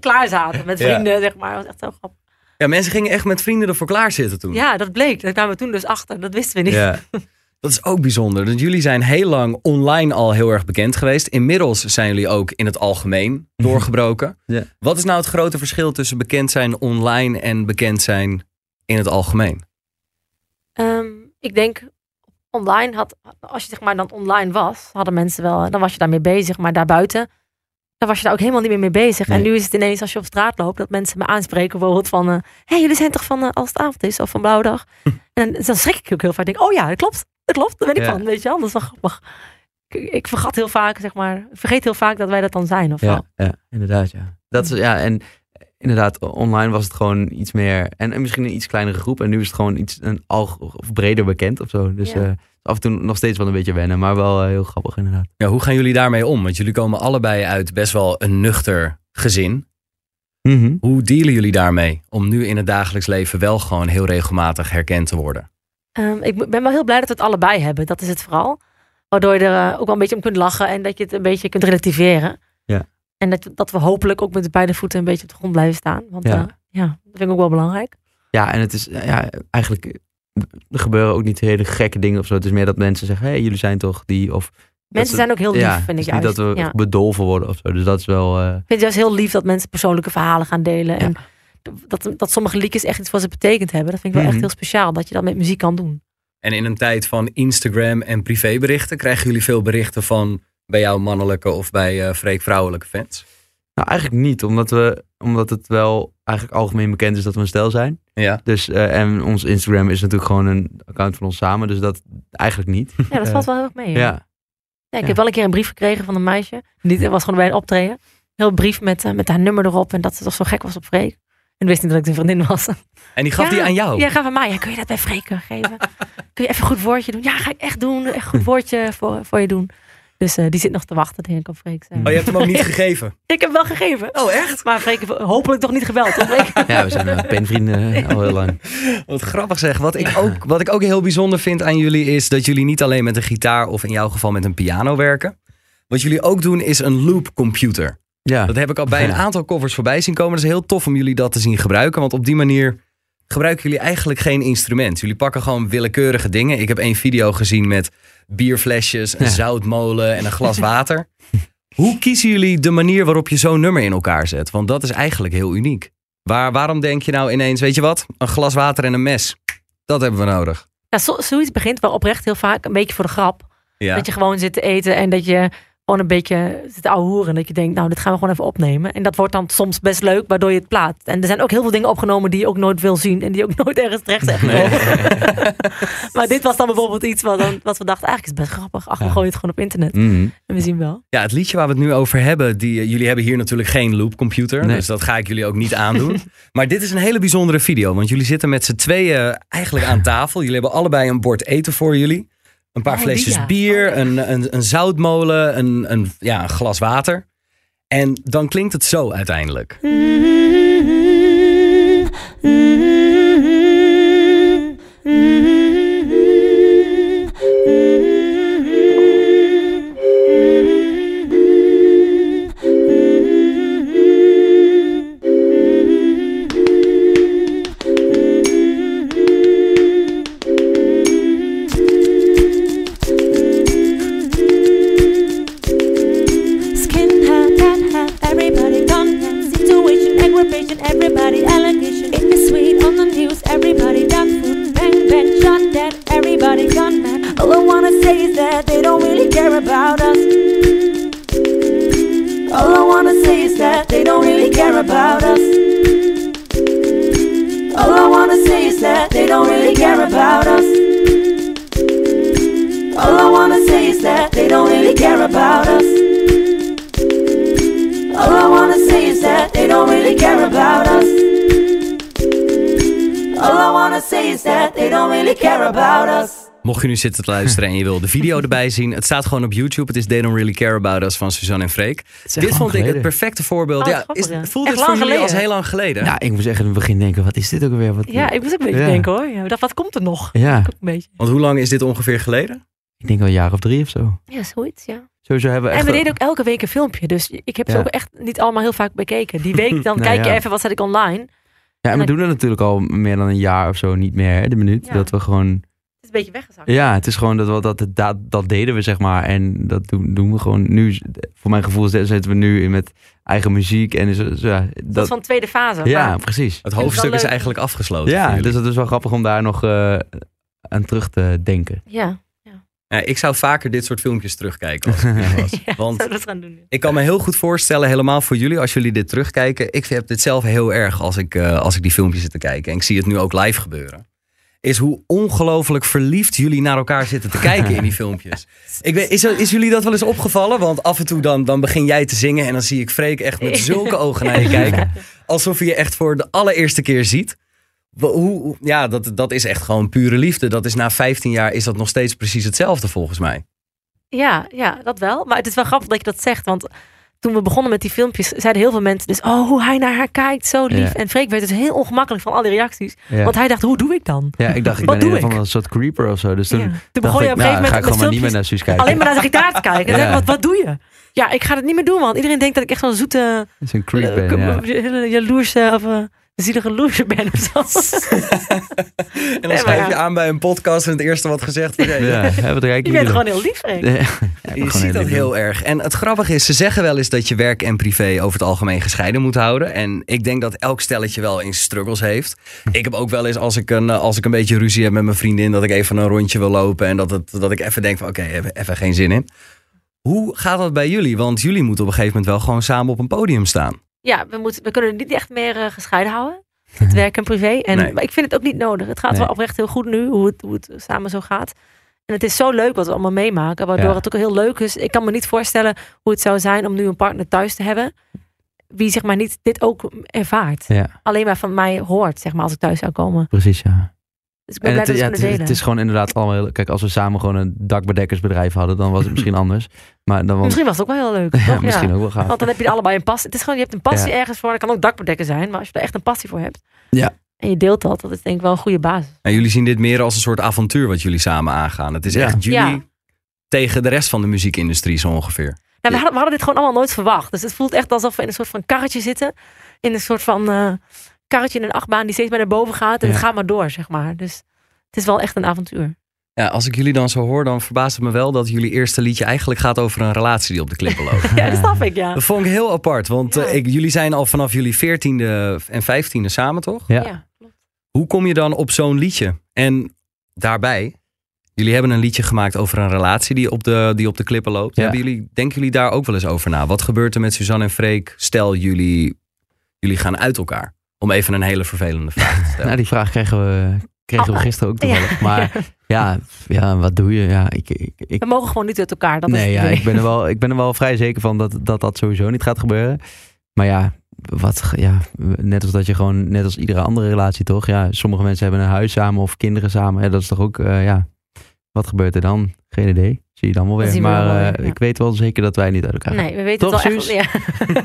Klaar zaten met vrienden, ja. zeg maar. Dat was echt heel grappig. Ja, mensen gingen echt met vrienden ervoor klaar zitten toen. Ja, dat bleek. Daar kwamen we toen dus achter. Dat wisten we niet. Ja. Dat is ook bijzonder. Dus jullie zijn heel lang online al heel erg bekend geweest. Inmiddels zijn jullie ook in het algemeen doorgebroken. Ja. Wat is nou het grote verschil tussen bekend zijn online en bekend zijn in het algemeen? Um, ik denk, online had, als je zeg maar dan online was, hadden mensen wel, dan was je daarmee bezig. Maar daarbuiten, dan was je daar ook helemaal niet meer mee bezig. Nee. En nu is het ineens als je op straat loopt, dat mensen me aanspreken bijvoorbeeld van, hé, uh, hey, jullie zijn toch van uh, Als het avond is of van Blauwdag? Hm. En dan, dan schrik ik ook heel vaak. Denk, oh ja, dat klopt. Dat klopt, daar ben ik ja. van, weet je wel. Dat is wel grappig. Ik, ik vergat heel vaak, zeg maar, vergeet heel vaak dat wij dat dan zijn. Of ja, ja, inderdaad, ja. Dat is, ja. En inderdaad, online was het gewoon iets meer, en, en misschien een iets kleinere groep. En nu is het gewoon iets een alg, of breder bekend of zo. Dus ja. uh, af en toe nog steeds wel een beetje wennen, maar wel uh, heel grappig inderdaad. Ja, hoe gaan jullie daarmee om? Want jullie komen allebei uit best wel een nuchter gezin. Mm-hmm. Hoe dealen jullie daarmee om nu in het dagelijks leven wel gewoon heel regelmatig herkend te worden? Um, ik ben wel heel blij dat we het allebei hebben. Dat is het vooral. Waardoor je er uh, ook wel een beetje om kunt lachen. En dat je het een beetje kunt relativeren. Ja. En dat, dat we hopelijk ook met beide voeten een beetje op de grond blijven staan. Want ja, uh, ja dat vind ik ook wel belangrijk. Ja, en het is ja, eigenlijk... Er gebeuren ook niet hele gekke dingen of zo. Het is meer dat mensen zeggen, hé, hey, jullie zijn toch die... of mensen ze, zijn ook heel lief, ja, vind ik juist. Niet dat we ja. bedolven worden of zo. Dus dat is wel... Uh... Ik vind het juist heel lief dat mensen persoonlijke verhalen gaan delen. Ja. En, Dat, dat sommige liedjes echt iets wat ze betekend hebben. Dat vind ik wel mm-hmm. echt heel speciaal, dat je dat met muziek kan doen. En in een tijd van Instagram en privéberichten, krijgen jullie veel berichten van bij jouw mannelijke of bij uh, Freek vrouwelijke fans? Nou, eigenlijk niet. Omdat, we, omdat het wel eigenlijk algemeen bekend is dat we een stel zijn. Ja. Dus, uh, en ons Instagram is natuurlijk gewoon een account van ons samen. Dus dat eigenlijk niet. Ja, dat valt wel heel erg mee. Ja. Ja. Ja, ik ja. heb wel een keer een brief gekregen van een meisje. Dit was gewoon bij een optreden. Heel brief met, uh, met haar nummer erop. En dat ze toch zo gek was op Freek. En wist niet dat ik zijn vriendin was. En die gaf ja, die aan jou? Ja, gaf aan mij. Ja, kun je dat bij Freek geven? Kun je even een goed woordje doen? Ja, ga ik echt doen. Echt een goed woordje voor, voor je doen. Dus uh, die zit nog te wachten, denk ik, op Freek. Oh, je hebt hem ook niet gegeven? Ik heb wel gegeven. Oh, echt? Maar Freek heeft hopelijk toch niet gebeld. Ja, we zijn uh, penvrienden uh, al heel lang. Wat grappig zeg. Wat ik, ook, wat ik ook heel bijzonder vind aan jullie is dat jullie niet alleen met een gitaar of in jouw geval met een piano werken. Wat jullie ook doen is een loopcomputer. Ja. Dat heb ik al bij een aantal covers voorbij zien komen. Dat is heel tof om jullie dat te zien gebruiken. Want op die manier gebruiken jullie eigenlijk geen instrument. Jullie pakken gewoon willekeurige dingen. Ik heb één video gezien met bierflesjes, een ja. zoutmolen en een glas water. Hoe kiezen jullie de manier waarop je zo'n nummer in elkaar zet? Want dat is eigenlijk heel uniek. Waar, waarom denk je nou ineens, weet je wat? Een glas water en een mes. Dat hebben we nodig. Ja, zo, zoiets begint wel oprecht heel vaak een beetje voor de grap. Ja. Dat je gewoon zit te eten en dat je gewoon een beetje zit te ouwehoeren. Dat je denkt, nou, dit gaan we gewoon even opnemen. En dat wordt dan soms best leuk, waardoor je het plaatst. En er zijn ook heel veel dingen opgenomen die je ook nooit wil zien. En die ook nooit ergens terecht zijn gekomen. Nee. Maar dit was dan bijvoorbeeld iets wat, dan, wat we dachten, eigenlijk is het best grappig. Ach, we ja. gooien het gewoon op internet. Mm. En we zien wel. Ja, het liedje waar we het nu over hebben. Die, jullie hebben hier natuurlijk geen loopcomputer. Nee. Dus dat ga ik jullie ook niet aandoen. Maar dit is een hele bijzondere video. Want jullie zitten met z'n tweeën eigenlijk aan tafel. Jullie hebben allebei een bord eten voor jullie. Een paar oh, flesjes ja. bier, een, een, een zoutmolen, een, een, ja, een glas water. En dan klinkt het zo uiteindelijk. Mocht je nu zitten te luisteren en je wil de video erbij zien. Het staat gewoon op YouTube. Het is They Don't Really Care About Us van Suzanne en Freek. Dit vond ik het perfecte voorbeeld. Oh, ja, is, voelt dit voor jullie als heel lang geleden? Ja, ik moest echt in het begin denken, wat is dit ook weer? Wat, ja, ik moest ook een beetje ja. denken hoor. Ja, wat komt er nog? Ja. Ook een beetje. Want hoe lang is dit ongeveer geleden? Ik denk al een jaar of drie of zo. Ja, zoiets, ja. Sowieso hebben we echt en we deden ook elke week een filmpje. Dus ik heb ja. ze ook echt niet allemaal heel vaak bekeken. Die week dan nou, kijk je ja. even, wat zet ik online. Ja, en we doen dat natuurlijk al meer dan een jaar of zo niet meer, hè, de minuut. Ja. Dat we gewoon... een beetje weggezakt. Ja, het is gewoon dat, dat, dat, dat deden we zeg maar en dat doen, doen we gewoon nu. Voor mijn gevoel zitten we nu in met eigen muziek en is ja, dat, dat is van de tweede fase. Ja, maar precies. Het hoofdstuk is eigenlijk afgesloten. Ja, dus het is wel grappig om daar nog uh, aan terug te denken. Ja. Ja, ik zou vaker dit soort filmpjes terugkijken. Als het was. Ja, want zou dat gaan doen. Ik kan me heel goed voorstellen, helemaal voor jullie, als jullie dit terugkijken. Ik heb dit zelf heel erg als ik, uh, als ik die filmpjes zit te kijken. En ik zie het nu ook live gebeuren. Is hoe ongelooflijk verliefd jullie naar elkaar zitten te kijken in die filmpjes. Ik weet, is, is jullie dat wel eens opgevallen? Want af en toe dan, dan begin jij te zingen en dan zie ik Freek echt met zulke ogen naar je kijken. Alsof je je echt voor de allereerste keer ziet. Hoe, ja, dat, dat is echt gewoon pure liefde. Dat is na vijftien jaar is dat nog steeds precies hetzelfde volgens mij. Ja, ja, dat wel. Maar het is wel grappig dat je dat zegt, want... toen we begonnen met die filmpjes, zeiden heel veel mensen dus... oh, hoe hij naar haar kijkt, zo lief. Ja. En Freek werd dus heel ongemakkelijk van al die reacties. Ja. Want hij dacht, hoe doe ik dan? Ja, ik dacht, ik ben een van een soort creeper of zo. Dus toen, ja. toen begon je op een gegeven moment nou, met, met filmpjes... niet naar Suus kijken. Alleen maar naar de gitaar te kijken. En ja. zei, wat, wat doe je? Ja, ik ga dat niet meer doen, want iedereen denkt dat ik echt zo'n zoete... is een creep ben, ja. jaloerse of... Uh, zielige loesje ben of zo. En dan schrijf je aan bij een podcast en het eerste wat gezegd wordt. Ja, je bent gewoon heel lief, Freek. Ja, je ziet dat heel erg. En het grappige is, ze zeggen wel eens dat je werk en privé over het algemeen gescheiden moet houden. En ik denk dat elk stelletje wel eens struggles heeft. Ik heb ook wel eens, als ik een, als ik een beetje ruzie heb met mijn vriendin, dat ik even een rondje wil lopen en dat, het, dat ik even denk van oké, okay, even geen zin in. Hoe gaat dat bij jullie? Want jullie moeten op een gegeven moment wel gewoon samen op een podium staan. Ja, we, moeten, we kunnen het niet echt meer uh, gescheiden houden. het werk en privé. En, nee. Maar ik vind het ook niet nodig. Het gaat nee. wel oprecht heel goed nu, hoe het, hoe het samen zo gaat. En het is zo leuk wat we allemaal meemaken, waardoor ja. het ook heel leuk is. Ik kan me niet voorstellen hoe het zou zijn om nu een partner thuis te hebben, wie zeg maar niet dit ook ervaart. Ja. Alleen maar van mij hoort, zeg maar, als ik thuis zou komen. Precies, ja. Dus ik ben en het, dat ja, het, het is gewoon inderdaad allemaal heel... Kijk, als we samen gewoon een dakbedekkersbedrijf hadden, dan was het misschien anders. Maar dan was... Misschien was het ook wel heel leuk. Toch? Ja, misschien ja. ook wel gaaf. Want dan heb je er allebei een passie. Het is gewoon, je hebt een passie ja. ergens voor. Dat kan ook dakbedekker zijn, maar als je er echt een passie voor hebt... Ja. En je deelt dat, dat is denk ik wel een goede basis. En jullie zien dit meer als een soort avontuur wat jullie samen aangaan. Het is ja. echt jullie ja. tegen de rest van de muziekindustrie zo ongeveer. Nou, we, hadden, we hadden dit gewoon allemaal nooit verwacht. Dus het voelt echt alsof we in een soort van karretje zitten. In een soort van uh, karretje in een achtbaan die steeds maar naar boven gaat. En ja. het gaat maar door, zeg maar. Dus het is wel echt een avontuur. Ja, als ik jullie dan zo hoor, dan verbaast het me wel dat jullie eerste liedje eigenlijk gaat over een relatie die op de klippen loopt. Ja, dat snap ik, ja. Dat vond ik heel apart, want ja. uh, ik, jullie zijn al vanaf jullie veertiende en vijftiende samen, toch? Ja. ja. Hoe kom je dan op zo'n liedje? En daarbij, jullie hebben een liedje gemaakt over een relatie die op de, die op de klippen loopt. Ja. Hebben jullie, denken jullie daar ook wel eens over na? Wat gebeurt er met Suzanne en Freek? Stel, jullie, jullie gaan uit elkaar. Om even een hele vervelende vraag te stellen. Nou, die vraag kregen we, kregen oh. we gisteren ook toevallig. Ja. Maar ja, ja, wat doe je? Ja, ik, ik, ik... We mogen gewoon niet uit elkaar. Dat nee, is ja, ik, ben er wel, ik ben er wel vrij zeker van dat, dat dat sowieso niet gaat gebeuren. Maar ja... Wat, ja, net als dat je gewoon, net als iedere andere relatie, toch? Ja, sommige mensen hebben een huis samen of kinderen samen. Ja, dat is toch ook, uh, ja. Wat gebeurt er dan? Geen idee. Zie je dan wel weer. We maar wel uh, weer, ja. ik weet wel zeker dat wij niet uit elkaar gaan. Nee, we weten toch, het wel Suus? Echt.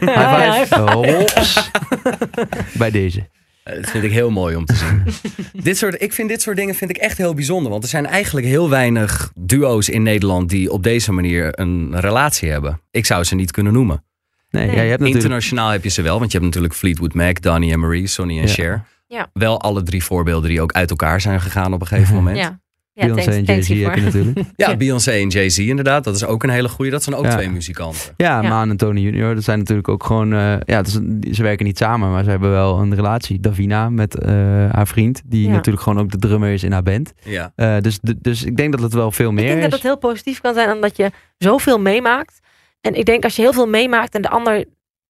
Ja. High five. Hops. Bij deze. Dat vind ik heel mooi om te zien. dit soort, ik vind dit soort dingen vind ik echt heel bijzonder. Want er zijn eigenlijk heel weinig duo's in Nederland die op deze manier een relatie hebben. Ik zou ze niet kunnen noemen. Nee, nee. Ja, je hebt natuurlijk... Internationaal heb je ze wel, want je hebt natuurlijk Fleetwood Mac, Donny en Marie, Sonny en ja. Cher. Ja. Wel alle drie voorbeelden die ook uit elkaar zijn gegaan op een gegeven moment. Ja. Ja, Beyoncé thanks, en Jay-Z heb je natuurlijk. Ja, ja, Beyoncé en Jay-Z inderdaad. Dat is ook een hele goede. Dat zijn ook ja. twee muzikanten. Ja, ja. Maan en Tony Junior. Dat zijn natuurlijk ook gewoon... Uh, ja, is, ze werken niet samen, maar ze hebben wel een relatie. Davina met uh, haar vriend. Die ja. natuurlijk gewoon ook de drummer is in haar band. Ja. Uh, dus, dus ik denk dat het wel veel meer is. Ik denk is. dat het heel positief kan zijn omdat je zoveel meemaakt. En ik denk als je heel veel meemaakt en de ander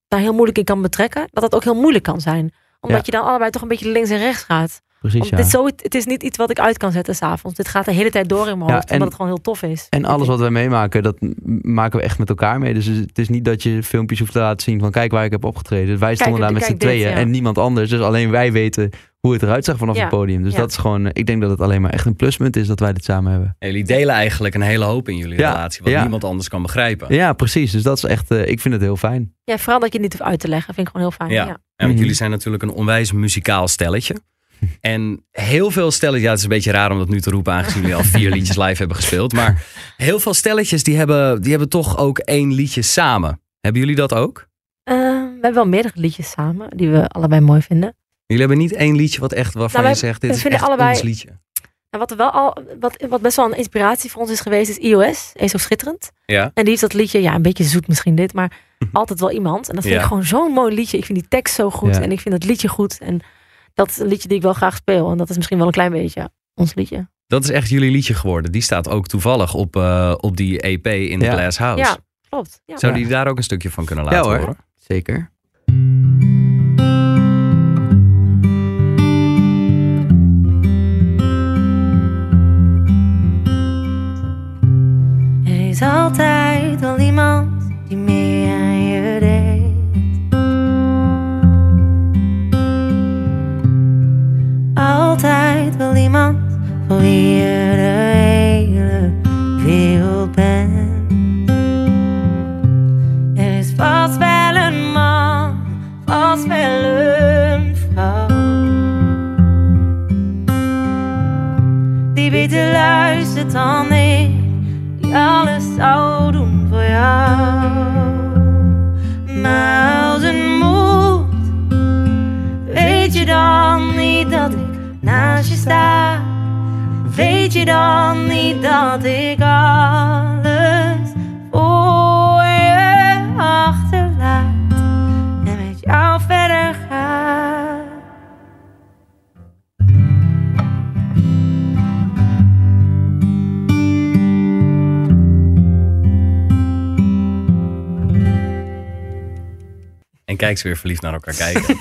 daar heel moeilijk in kan betrekken, dat dat ook heel moeilijk kan zijn. Omdat ja. je dan allebei toch een beetje links en rechts gaat. Precies, ja. dit zo, het is niet iets wat ik uit kan zetten s'avonds. Dit gaat de hele tijd door in mijn ja, hoofd, en, omdat het gewoon heel tof is. En alles wat wij meemaken, dat maken we echt met elkaar mee. Dus het is niet dat je filmpjes hoeft te laten zien van kijk waar ik heb opgetreden. Wij stonden kijk, daar met z'n tweeën ja. en niemand anders. Dus alleen wij weten hoe het eruit zag vanaf ja. het podium. Dus ja. dat is gewoon, ik denk dat het alleen maar echt een pluspunt is dat wij dit samen hebben. En jullie delen eigenlijk een hele hoop in jullie ja. relatie, wat ja. niemand anders kan begrijpen. Ja, precies. Dus dat is echt, uh, ik vind het heel fijn. Ja, vooral dat je het niet hoeft uit te leggen, vind ik gewoon heel fijn. Ja, ja. En want mm-hmm. jullie zijn natuurlijk een onwijs muzikaal stelletje. En heel veel stelletjes, ja, het is een beetje raar om dat nu te roepen aangezien jullie al vier liedjes live hebben gespeeld. Maar heel veel stelletjes die hebben, die hebben toch ook één liedje samen. Hebben jullie dat ook? Uh, we hebben wel meerdere liedjes samen die we allebei mooi vinden. Jullie hebben niet één liedje wat echt waarvan nou, wij, je zegt dit is echt allebei, ons liedje. Nou, wat, er wel al, wat, wat best wel een inspiratie voor ons is geweest is I O S, Eens of Schitterend. Ja. En die heeft dat liedje, ja, een beetje zoet misschien dit, maar altijd wel iemand. En dat vind ja. ik gewoon zo'n mooi liedje. Ik vind die tekst zo goed ja. en ik vind dat liedje goed en... Dat is een liedje die ik wel graag speel. En dat is misschien wel een klein beetje ons liedje. Dat is echt jullie liedje geworden. Die staat ook toevallig op, uh, op die E P in de ja. Glass House. Ja, klopt. Ja. Zouden jullie daar ook een stukje van kunnen laten ja, hoor. horen? Zeker. Er is altijd wel iemand die meer aan je denkt. Altijd wel iemand voor wie je de hele wereld bent. Er is vast wel een man, vast wel een vrouw, die beter luistert dan ik, die alles zou doen voor jou. Maar als het moet, weet je dan niet dat ik naast je sta, weet je dan niet dat ik alles voor je achterlaat en met jou verder ga? En kijk ze weer verliefd naar elkaar kijken.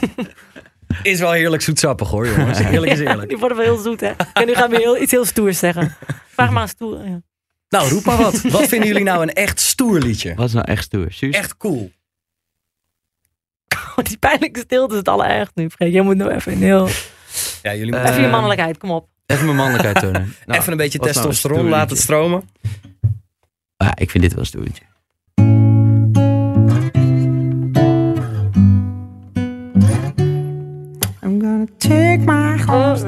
is wel heerlijk zoetsappig hoor, jongens. Eerlijk is eerlijk. Ja, die worden wel heel zoet, hè? En nu gaan we heel, iets heel stoers zeggen. Vraag maar aan stoer. Ja. Nou, roep maar wat. Wat vinden jullie nou een echt stoer liedje? Wat is nou echt stoer? Suus? Echt cool. Oh, die pijnlijke stilte is het allerergst nu, Freek. Jij moet nou even een heel... Ja, jullie uh, even je mannelijkheid, kom op. Even mijn mannelijkheid tonen. Nou, even een beetje testosteron, nou laten stromen. Ah, ik vind dit wel een stoertje. I'm gonna take my horse.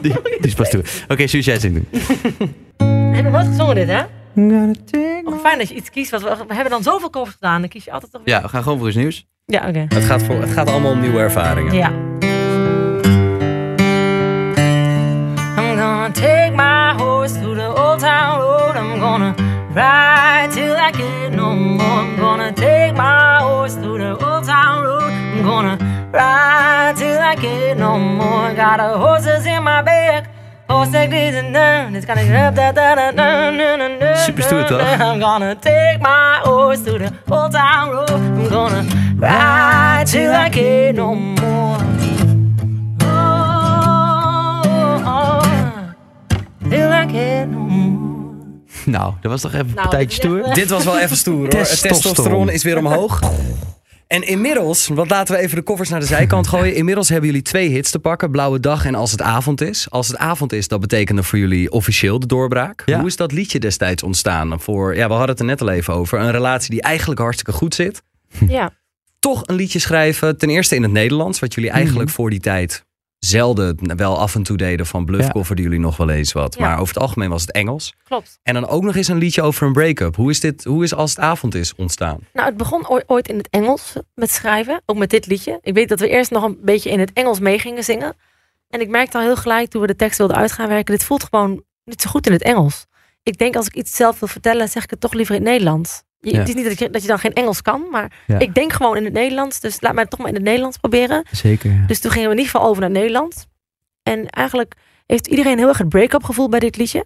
die, die is pas toe. Oké, okay, Suus, jij zingt nu. Heb je wat gezongen dit, hè? I'm gonna take my... Oh, fijn dat je iets kiest. Wat we, we hebben dan zoveel covers gedaan. Dan kies je altijd toch weer... Ja, we gaan gewoon voor iets nieuws. Ja, oké. Okay. Het, gaat voor, het gaat allemaal om nieuwe ervaringen. Ja. I'm gonna take my horse through the old town road. I'm gonna ride till I get no more. I'm gonna take my horse through the old town road. I'm gonna ride till I get no more. Got a horses in my back. Horses grazing down. It's gonna grab that that that. Super stoer toch? I'm gonna take my horse through the old town road. I'm gonna ride till I get no more. Nou, dat was toch even een nou, partijtje stoer? Dit was wel even stoer hoor. Testosteron. Testosteron is weer omhoog. En inmiddels, want laten we even de koffers naar de zijkant gooien. Inmiddels hebben jullie twee hits te pakken. Blauwe Dag en Als het avond is. Als het avond is, dat betekende voor jullie officieel de doorbraak. Ja. Hoe is dat liedje destijds ontstaan? Voor, ja, we hadden het er net al even over. Een relatie die eigenlijk hartstikke goed zit. Ja. Toch een liedje schrijven. Ten eerste in het Nederlands. Wat jullie eigenlijk mm-hmm. voor die tijd... zelden wel af en toe deden van bluff coverden jullie nog wel eens wat. Ja. Maar over het algemeen was het Engels. Klopt. En dan ook nog eens een liedje over een break-up. Hoe is dit, hoe is Als het avond is ontstaan? Nou, het begon ooit in het Engels met schrijven. Ook met dit liedje. Ik weet dat we eerst nog een beetje in het Engels mee gingen zingen. En ik merkte al heel gelijk toen we de tekst wilden uit gaan werken. Dit voelt gewoon niet zo goed in het Engels. Ik denk als ik iets zelf wil vertellen, zeg ik het toch liever in het Nederlands. Je, ja. Het is niet dat je, dat je dan geen Engels kan, maar ja. ik denk gewoon in het Nederlands. Dus laat mij het toch maar in het Nederlands proberen. Zeker. Ja. Dus toen gingen we in ieder geval over naar het Nederlands. En eigenlijk heeft iedereen heel erg het break-up gevoel bij dit liedje.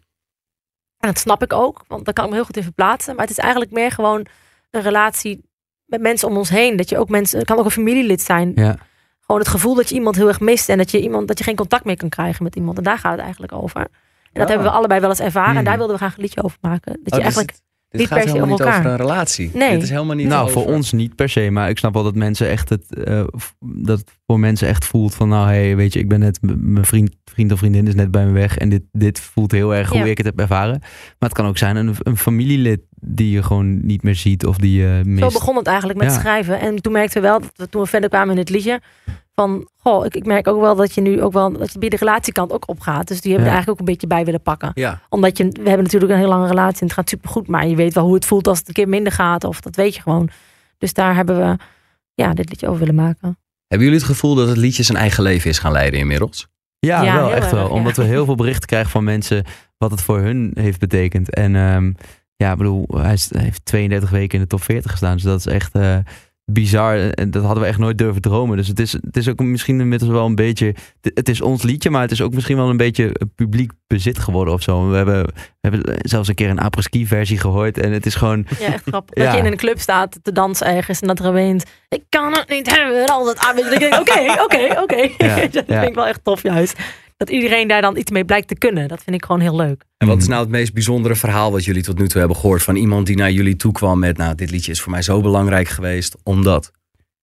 En dat snap ik ook, want daar kan ik me heel goed in verplaatsen. Maar het is eigenlijk meer gewoon een relatie met mensen om ons heen. Dat je ook mensen, het kan ook een familielid zijn. Ja. Gewoon het gevoel dat je iemand heel erg mist en dat je, iemand, dat je geen contact meer kan krijgen met iemand. En daar gaat het eigenlijk over. En dat ja. hebben we allebei wel eens ervaren. Mm. En daar wilden we graag een liedje over maken. Dat oh, je eigenlijk... Dit niet gaat helemaal niet elkaar. Over een relatie. Nee. Dit is helemaal niet nou, over. Voor ons niet per se. Maar ik snap wel dat mensen echt het, uh, dat het voor mensen echt voelt van... nou, hey, weet je, ik ben net... mijn vriend, vriend of vriendin is net bij me weg. En dit, dit voelt heel erg ja. hoe ik het heb ervaren. Maar het kan ook zijn een, een familielid die je gewoon niet meer ziet of die je mist. Zo begon het eigenlijk met ja. schrijven. En toen merkten we wel, dat we, toen we verder kwamen in het liedje... van, goh, ik, ik merk ook wel dat je nu ook wel... dat je bij de relatiekant ook opgaat. Dus die hebben ja. er eigenlijk ook een beetje bij willen pakken. Ja. Omdat je, we hebben natuurlijk een heel lange relatie en het gaat supergoed. Maar je weet wel hoe het voelt als het een keer minder gaat. Of dat weet je gewoon. Dus daar hebben we ja, dit liedje over willen maken. Hebben jullie het gevoel dat het liedje zijn eigen leven is gaan leiden inmiddels? Ja, ja wel, echt erg, wel. Ja. Omdat we heel veel berichten krijgen van mensen... wat het voor hun heeft betekend. En um, ja, ik bedoel, hij heeft tweeëndertig weken in de top veertig gestaan. Dus dat is echt... Uh, bizar, dat hadden we echt nooit durven dromen. Dus het is, het is ook misschien inmiddels wel een beetje... Het is ons liedje, maar het is ook misschien wel een beetje publiek bezit geworden of zo. We hebben, we hebben zelfs een keer een après-ski versie gehoord. En het is gewoon... Ja, echt grappig. Ja. Dat je in een club staat te dansen ergens en dat er opeens... Ik kan het niet hebben, al dat aan. Oké, oké, oké. Dat vind ik wel echt tof juist. Dat iedereen daar dan iets mee blijkt te kunnen. Dat vind ik gewoon heel leuk. En wat is nou het meest bijzondere verhaal wat jullie tot nu toe hebben gehoord... van iemand die naar jullie toe kwam met... nou, dit liedje is voor mij zo belangrijk geweest, omdat...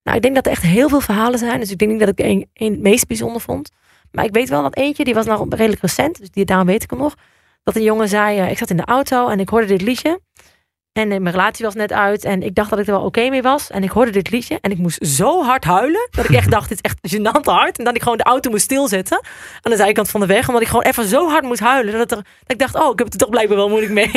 Nou, ik denk dat er echt heel veel verhalen zijn. Dus ik denk niet dat ik één het meest bijzonder vond. Maar ik weet wel dat eentje, die was nog redelijk recent. Dus die, daarom weet ik hem nog. Dat een jongen zei, uh, ik zat in de auto en ik hoorde dit liedje. En mijn relatie was net uit. En ik dacht dat ik er wel oké okay mee was. En ik hoorde dit liedje. En ik moest zo hard huilen. Dat ik echt dacht, dit is echt gênant hard. En dat ik gewoon de auto moest stilzetten. Aan de zijkant van de weg. Omdat ik gewoon even zo hard moest huilen. Dat, er, dat ik dacht, oh, ik heb het er toch blijkbaar wel moeilijk mee.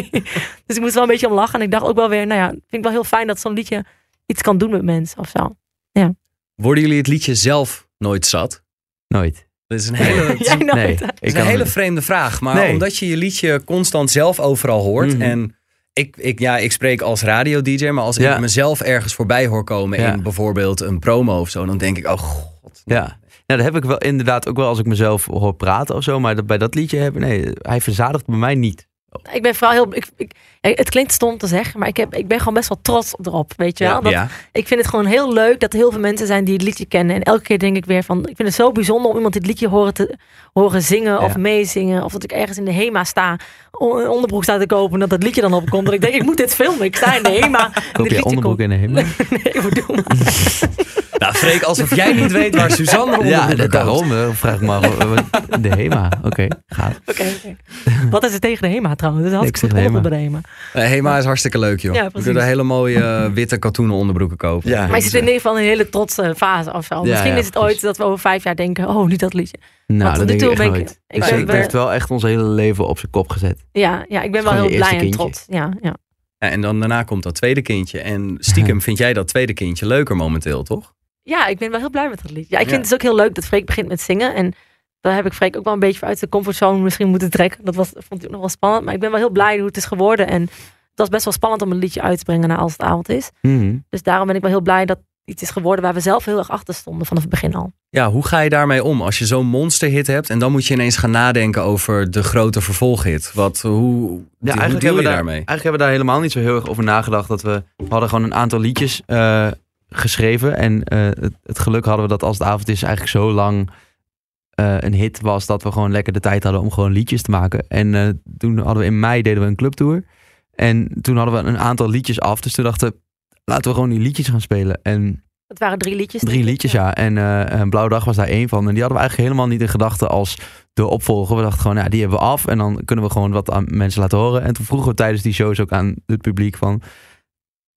Dus ik moest wel een beetje om lachen. En ik dacht ook wel weer, nou ja, vind ik wel heel fijn dat zo'n liedje iets kan doen met mensen of zo. Ja. Worden jullie het liedje zelf nooit zat? Nooit. Dat is een hele, is een, nee, dat is een hele vreemde vraag. Maar nee. omdat je je liedje constant zelf overal hoort. Mm-hmm. En... Ik, ik, ja, ik spreek als radio-dj, maar als ja. ik mezelf ergens voorbij hoor komen... Ja. in bijvoorbeeld een promo of zo, dan denk ik, oh god. Nee. Ja, nou, dat heb ik wel inderdaad ook wel als ik mezelf hoor praten of zo. Maar dat, bij dat liedje, heb nee, hij verzadigt bij mij niet. Oh. Ik ben vooral heel... Ik, ik, het klinkt stom te zeggen, maar ik, heb, ik ben gewoon best wel trots erop, weet je wel. Dat, ja. Ik vind het gewoon heel leuk dat er heel veel mensen zijn die het liedje kennen. En elke keer denk ik weer van, ik vind het zo bijzonder om iemand dit liedje horen, te, horen zingen ja. of meezingen. Of dat ik ergens in de HEMA sta, een onderbroek sta te kopen en dat dat liedje dan opkomt. Dat ik denk, ik moet dit filmen, ik sta in de HEMA. Koop je onderbroek in de HEMA? Nee, wat doen we? Nou, Freek, alsof jij niet weet waar Suzanne onderbroek ja, komt. Daarom uh, vraag ik me af. De HEMA, oké, okay, gaaf. Okay, okay. Wat is het tegen de HEMA trouwens? Dat is altijd goed geholpen bij de HEMA. Uh, HEMA is hartstikke leuk, joh. Ja, we kunnen hele mooie uh, witte katoenen onderbroeken kopen. Ja, maar je zit in ieder geval in een hele trotse fase of zo. Ja, misschien ja, is het precies. Ooit dat we over vijf jaar denken, oh, nu dat liedje. Nou, dat denk ik echt nooit. Ik ben, het heeft wel echt ons hele leven op zijn kop gezet. Ja, ja, ik ben wel heel blij kindje. En trots. Ja, ja. Ja, en dan daarna komt dat tweede kindje. En stiekem ja. vind jij dat tweede kindje leuker momenteel, toch? Ja, ik ben wel heel blij met dat liedje. Ja, ik vind ja. het ook heel leuk dat Freek begint met zingen. En daar heb ik Freek ook wel een beetje uit de comfortzone misschien moeten trekken. Dat was, vond ik nog wel spannend. Maar ik ben wel heel blij hoe het is geworden. En het was best wel spannend om een liedje uit te brengen na Als het avond is. Mm-hmm. Dus daarom ben ik wel heel blij dat iets is geworden waar we zelf heel erg achter stonden vanaf het begin al. Ja, hoe ga je daarmee om als je zo'n monsterhit hebt en dan moet je ineens gaan nadenken over de grote vervolghit? Wat, hoe, ja, die, eigenlijk hoe doe je daar, daarmee? Eigenlijk hebben we daar helemaal niet zo heel erg over nagedacht. Dat we, we hadden gewoon een aantal liedjes uh, geschreven en uh, het, het geluk hadden we dat Als het avond is eigenlijk zo lang uh, een hit was dat we gewoon lekker de tijd hadden om gewoon liedjes te maken. En uh, toen hadden we in mei deden we een clubtour en toen hadden we een aantal liedjes af. Dus toen dachten laten we gewoon die liedjes gaan spelen. En het waren drie liedjes. Drie liedjes, ja. ja. En uh, Blauwe Dag was daar één van. En die hadden we eigenlijk helemaal niet in gedachten als de opvolger. We dachten gewoon, ja, die hebben we af. En dan kunnen we gewoon wat aan mensen laten horen. En toen vroegen we tijdens die shows ook aan het publiek van...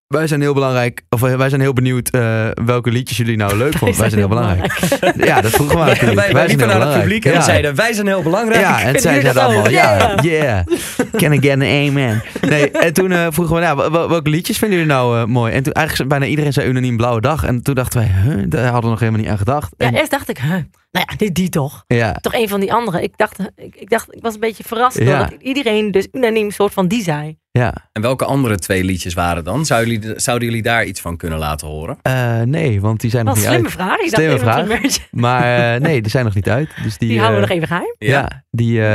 Wij zijn heel belangrijk, of wij zijn heel benieuwd uh, welke liedjes jullie nou leuk vonden. Wij zijn heel belangrijk. Ja, dat vroegen we aan het publiek. Ja, wij wij liepen naar het publiek en ja. zeiden, wij zijn heel belangrijk. Ja, en zij zeiden dat allemaal, ja, yeah. yeah. Can I get an amen? Nee, en toen uh, vroegen we, ja, wel, welke liedjes vinden jullie nou uh, mooi? En toen eigenlijk bijna iedereen zei unaniem Blauwe Dag. En toen dachten wij, huh, daar hadden we nog helemaal niet aan gedacht. En ja, eerst dacht ik, huh. Nou ja, die, die toch. Ja. Toch een van die andere. Ik dacht, ik, ik, dacht, ik was een beetje verrast ja. dat iedereen dus unaniem soort van die zei. Ja. En welke andere twee liedjes waren dan? Zouden jullie, zouden jullie daar iets van kunnen laten horen? Uh, nee, want die zijn nog niet uit. Wat slimme vraag. Slimme vraag. Maar uh, nee, die zijn nog niet uit. Dus die, die houden we uh, nog even geheim. Ja, ja die, uh,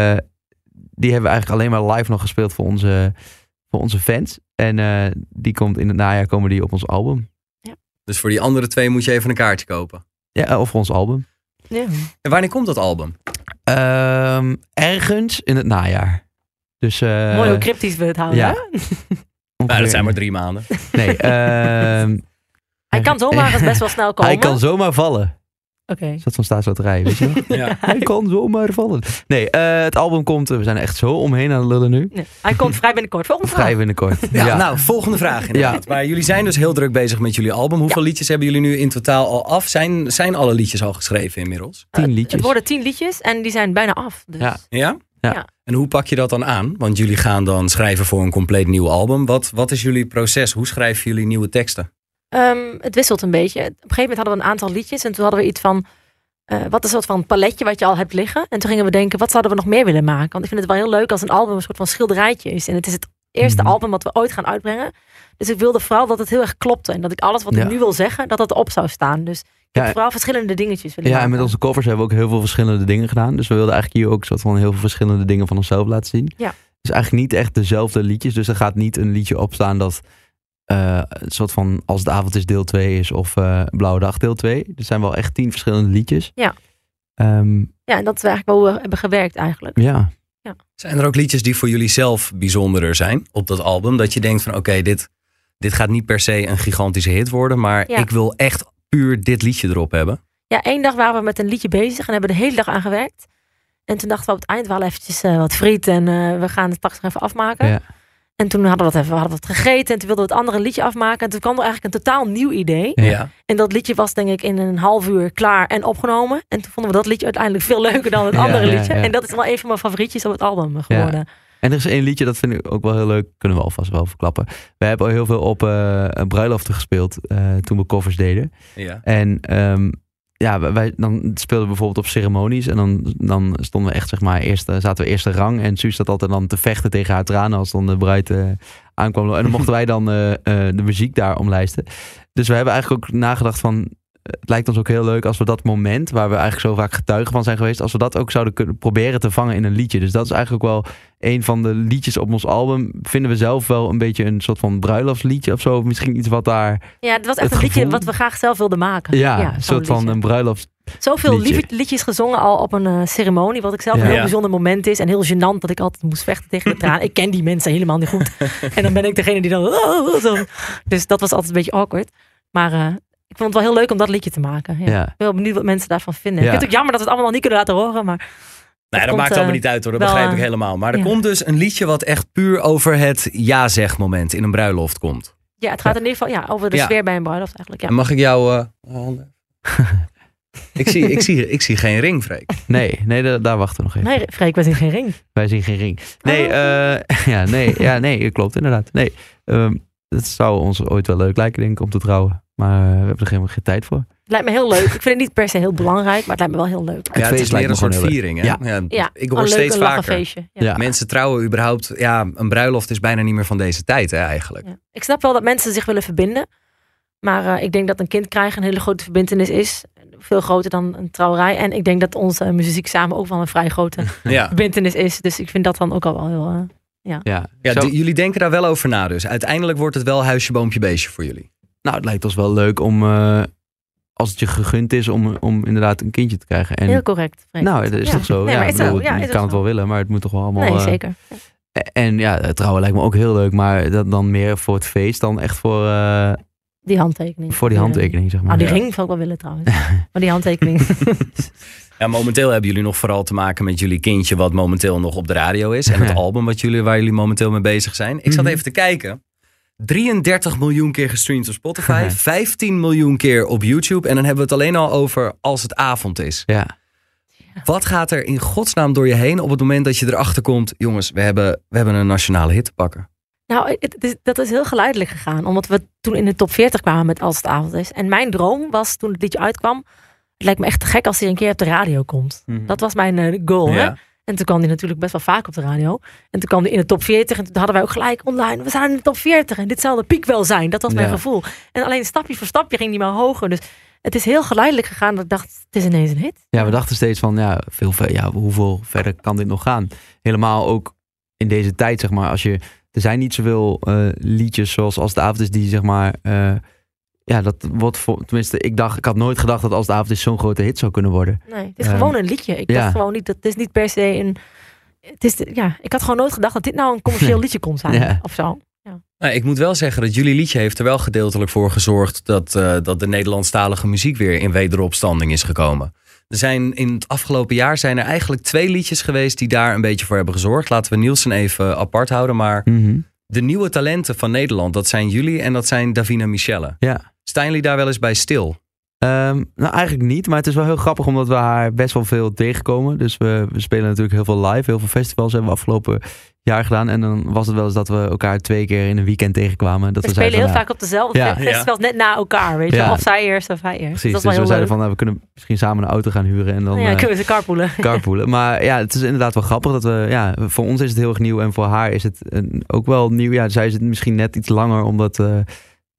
die hebben we eigenlijk alleen maar live nog gespeeld voor onze, voor onze fans. En uh, die komt in het najaar komen die op ons album. Ja. Dus voor die andere twee moet je even een kaartje kopen? Ja, of voor ons album. Ja. En wanneer komt dat album? Um, ergens in het najaar. Dus, uh, mooi hoe cryptisch we het houden. Ja. Nou, dat zijn maar drie maanden. Nee, um, hij kan zomaar eens best wel snel komen. Hij kan zomaar vallen. Oké. Okay. Is dat van staatsloterij, weet je wel? Ja. Hij kan zomaar vallen. Nee, uh, het album komt... We zijn er echt zo omheen aan het lullen nu. Nee, hij komt vrij binnenkort. Volgende vrij vraag. Vrij binnenkort. Ja, ja. Nou, volgende vraag inderdaad. Ja. Maar jullie zijn dus heel druk bezig met jullie album. Hoeveel ja. liedjes hebben jullie nu in totaal al af? Zijn, zijn alle liedjes al geschreven inmiddels? Tien liedjes. Uh, het worden tien liedjes en die zijn bijna af. Dus. Ja. Ja? Ja. Ja. En hoe pak je dat dan aan? Want jullie gaan dan schrijven voor een compleet nieuw album. Wat, wat is jullie proces? Hoe schrijven jullie nieuwe teksten? Um, het wisselt een beetje. Op een gegeven moment hadden we een aantal liedjes. En toen hadden we iets van... Uh, wat een soort van paletje wat je al hebt liggen. En toen gingen we denken, wat zouden we nog meer willen maken? Want ik vind het wel heel leuk als een album een soort van schilderijtje is. En het is het eerste mm-hmm. album wat we ooit gaan uitbrengen. Dus ik wilde vooral dat het heel erg klopte. En dat ik alles wat ja. ik nu wil zeggen, dat dat op zou staan. Dus ik ja, heb vooral verschillende dingetjes willen Ja, maken. En met onze covers hebben we ook heel veel verschillende dingen gedaan. Dus we wilden eigenlijk hier ook soort van heel veel verschillende dingen van onszelf laten zien. Ja. Dus eigenlijk niet echt dezelfde liedjes. Dus er gaat niet een liedje op staan dat... Uh, een soort van Als het avond is deel twee is of uh, Blauwe Dag deel twee. Er zijn wel echt tien verschillende liedjes. Ja, um, ja en dat is eigenlijk wel hoe we hebben gewerkt eigenlijk. Ja. Ja. Zijn er ook liedjes die voor jullie zelf bijzonderder zijn op dat album? Dat je denkt van oké, okay, dit, dit gaat niet per se een gigantische hit worden, maar ja. ik wil echt puur dit liedje erop hebben. Ja, één dag waren we met een liedje bezig en hebben de hele dag aan gewerkt. En toen dachten we op het eind wel eventjes uh, wat friet en uh, we gaan het straks nog even afmaken. Ja. En toen hadden we dat even, we hadden wat gegeten en toen wilden we het andere liedje afmaken. En toen kwam er eigenlijk een totaal nieuw idee. Ja. En dat liedje was denk ik in een half uur klaar en opgenomen. En toen vonden we dat liedje uiteindelijk veel leuker dan het ja, andere liedje. Ja, ja. En dat is wel een van mijn favorietjes op het album geworden. Ja. En er is één liedje, dat vind ik ook wel heel leuk. Kunnen we alvast wel verklappen. We hebben al heel veel op uh, bruiloften gespeeld uh, toen we covers deden. Ja. En um, ja, wij dan speelden we bijvoorbeeld op ceremonies. En dan, dan stonden we echt, zeg maar, eerst, zaten we eerste rang. En Suus zat altijd dan te vechten tegen haar tranen als dan de bruid uh, aankwam. En dan mochten wij dan uh, uh, de muziek daar omlijsten. Dus we hebben eigenlijk ook nagedacht van... het lijkt ons ook heel leuk als we dat moment, waar we eigenlijk zo vaak getuigen van zijn geweest, als we dat ook zouden kunnen proberen te vangen in een liedje. Dus dat is eigenlijk wel een van de liedjes op ons album. Vinden we zelf wel een beetje een soort van bruiloftsliedje of zo. Of misschien iets wat daar... Ja, het was echt het een liedje wat we graag zelf wilden maken. Ja, ja een soort van liedje. Een bruiloftsliedje. Zoveel liedje. liedjes gezongen al op een uh, ceremonie, wat ik zelf ja. een heel bijzonder moment is. En heel gênant dat ik altijd moest vechten tegen de tranen. Ik ken die mensen helemaal niet goed. En dan ben ik degene die dan... Oh, zo. Dus dat was altijd een beetje awkward. Maar... Uh, Ik vond het wel heel leuk om dat liedje te maken. Ja. Ja. Ik ben wel benieuwd wat mensen daarvan vinden. Ja. Ik vind het ook jammer dat we het allemaal niet kunnen laten horen. Maar nee, dat komt, maakt allemaal uh, niet uit hoor, dat wel, begrijp ik helemaal. Maar er ja. komt dus een liedje wat echt puur over het ja-zeg moment in een bruiloft komt. Ja, het gaat ja. in ieder geval ja, over de ja. sfeer bij een bruiloft eigenlijk. Ja. En mag ik jou... Uh... ik, zie, ik, zie, ik zie geen ring, Freek. Nee, nee da- daar wachten we nog even. Nee, Freek, wij zien geen ring. Wij zien geen ring. Nee, oh. uh, ja, nee, ja, nee, klopt inderdaad. Nee, um, dat zou ons ooit wel leuk lijken, denk ik, om te trouwen. Maar we hebben er helemaal geen tijd voor. Het lijkt me heel leuk. Ik vind het niet per se heel belangrijk, maar het lijkt me wel heel leuk. Ja, het is meer een soort viering. Hè? Ja. Ja, ja, ik hoor leuk, steeds vaker. Ja. Ja. Mensen trouwen überhaupt. Ja, een bruiloft is bijna niet meer van deze tijd hè, eigenlijk. Ja. Ik snap wel dat mensen zich willen verbinden. Maar uh, ik denk dat een kind krijgen een hele grote verbintenis is. Veel groter dan een trouwerij. En ik denk dat onze uh, muziek samen ook wel een vrij grote ja. verbintenis is. Dus ik vind dat dan ook al wel heel... Uh, ja, ja. ja d- jullie denken daar wel over na dus. Uiteindelijk wordt het wel huisje, boompje, beestje voor jullie. Nou, het lijkt ons wel leuk om, uh, als het je gegund is, om, om inderdaad een kindje te krijgen. En, heel correct. Vreemd. Nou, dat is ja. toch zo? Nee, ja, ik bedoel, ja, je kan zo. het wel willen, maar het moet toch wel allemaal... Nee, zeker. Ja. Uh, en ja, trouwen lijkt me ook heel leuk, maar dat dan meer voor het feest dan echt voor... Uh, die handtekening. Voor die handtekening, zeg maar. Nou, die ring zou ik wel willen trouwens. Maar die handtekening... Ja, momenteel hebben jullie nog vooral te maken met jullie kindje wat momenteel nog op de radio is. En het ja. album wat jullie, waar jullie momenteel mee bezig zijn. Ik zat even te kijken... drieëndertig miljoen keer gestreamd op Spotify, ja. vijftien miljoen keer op YouTube. En dan hebben we het alleen al over Als het avond is. Ja. Wat gaat er in godsnaam door je heen op het moment dat je erachter komt... jongens, we hebben, we hebben een nationale hit te pakken? Nou, het is, dat is heel geleidelijk gegaan. Omdat we toen in de top veertig kwamen met Als het avond is. En mijn droom was, toen het liedje uitkwam... het lijkt me echt te gek als hij een keer op de radio komt. Mm-hmm. Dat was mijn uh, goal, ja. hè? En toen kwam die natuurlijk best wel vaak op de radio. En toen kwam die in de top veertig. En toen hadden wij ook gelijk online. We staan in de top veertig. En dit zal de piek wel zijn. Dat was mijn ja. gevoel. En alleen stapje voor stapje ging die maar hoger. Dus het is heel geleidelijk gegaan. Dat ik dacht, het is ineens een hit. Ja, we dachten steeds van, ja, veel, ja, hoeveel verder kan dit nog gaan? Helemaal ook in deze tijd, zeg maar. Als je, er zijn niet zoveel uh, liedjes zoals Als de avond is die, zeg maar... Uh, Ja, dat wordt voor, tenminste, ik dacht, ik had nooit gedacht dat Als de avond is zo'n grote hit zou kunnen worden. Nee, het is um, gewoon een liedje. Ik ja. dacht gewoon niet, dat het is niet per se een... Het is, ja, ik had gewoon nooit gedacht dat dit nou een commercieel liedje kon zijn, ja. of zo. Ja. Nou, ik moet wel zeggen dat jullie liedje heeft er wel gedeeltelijk voor gezorgd dat, uh, dat de Nederlandstalige muziek weer in wederopstanding is gekomen. Er zijn in het afgelopen jaar zijn er eigenlijk twee liedjes geweest die daar een beetje voor hebben gezorgd. Laten we Nielsen even apart houden, maar mm-hmm. de nieuwe talenten van Nederland, dat zijn jullie en dat zijn Davina Michelle. Ja. Staan jullie daar wel eens bij stil? Um, nou, eigenlijk niet. Maar het is wel heel grappig omdat we haar best wel veel tegenkomen. Dus we, we spelen natuurlijk heel veel live. Heel veel festivals hebben we afgelopen jaar gedaan. En dan was het wel eens dat we elkaar twee keer in een weekend tegenkwamen. Dat we, we spelen van, heel ja, vaak op dezelfde ja, festivals ja. net na elkaar. Weet je? Ja. Of zij eerst of hij eerst. Precies, dat dus we zeiden leuk. van nou, we kunnen misschien samen een auto gaan huren. En dan ja, kunnen we ze carpoolen. carpoolen. Maar ja, het is inderdaad wel grappig. Dat we, ja, voor ons is het heel erg nieuw. En voor haar is het een, ook wel nieuw. Ja, zij is het misschien net iets langer omdat... Uh,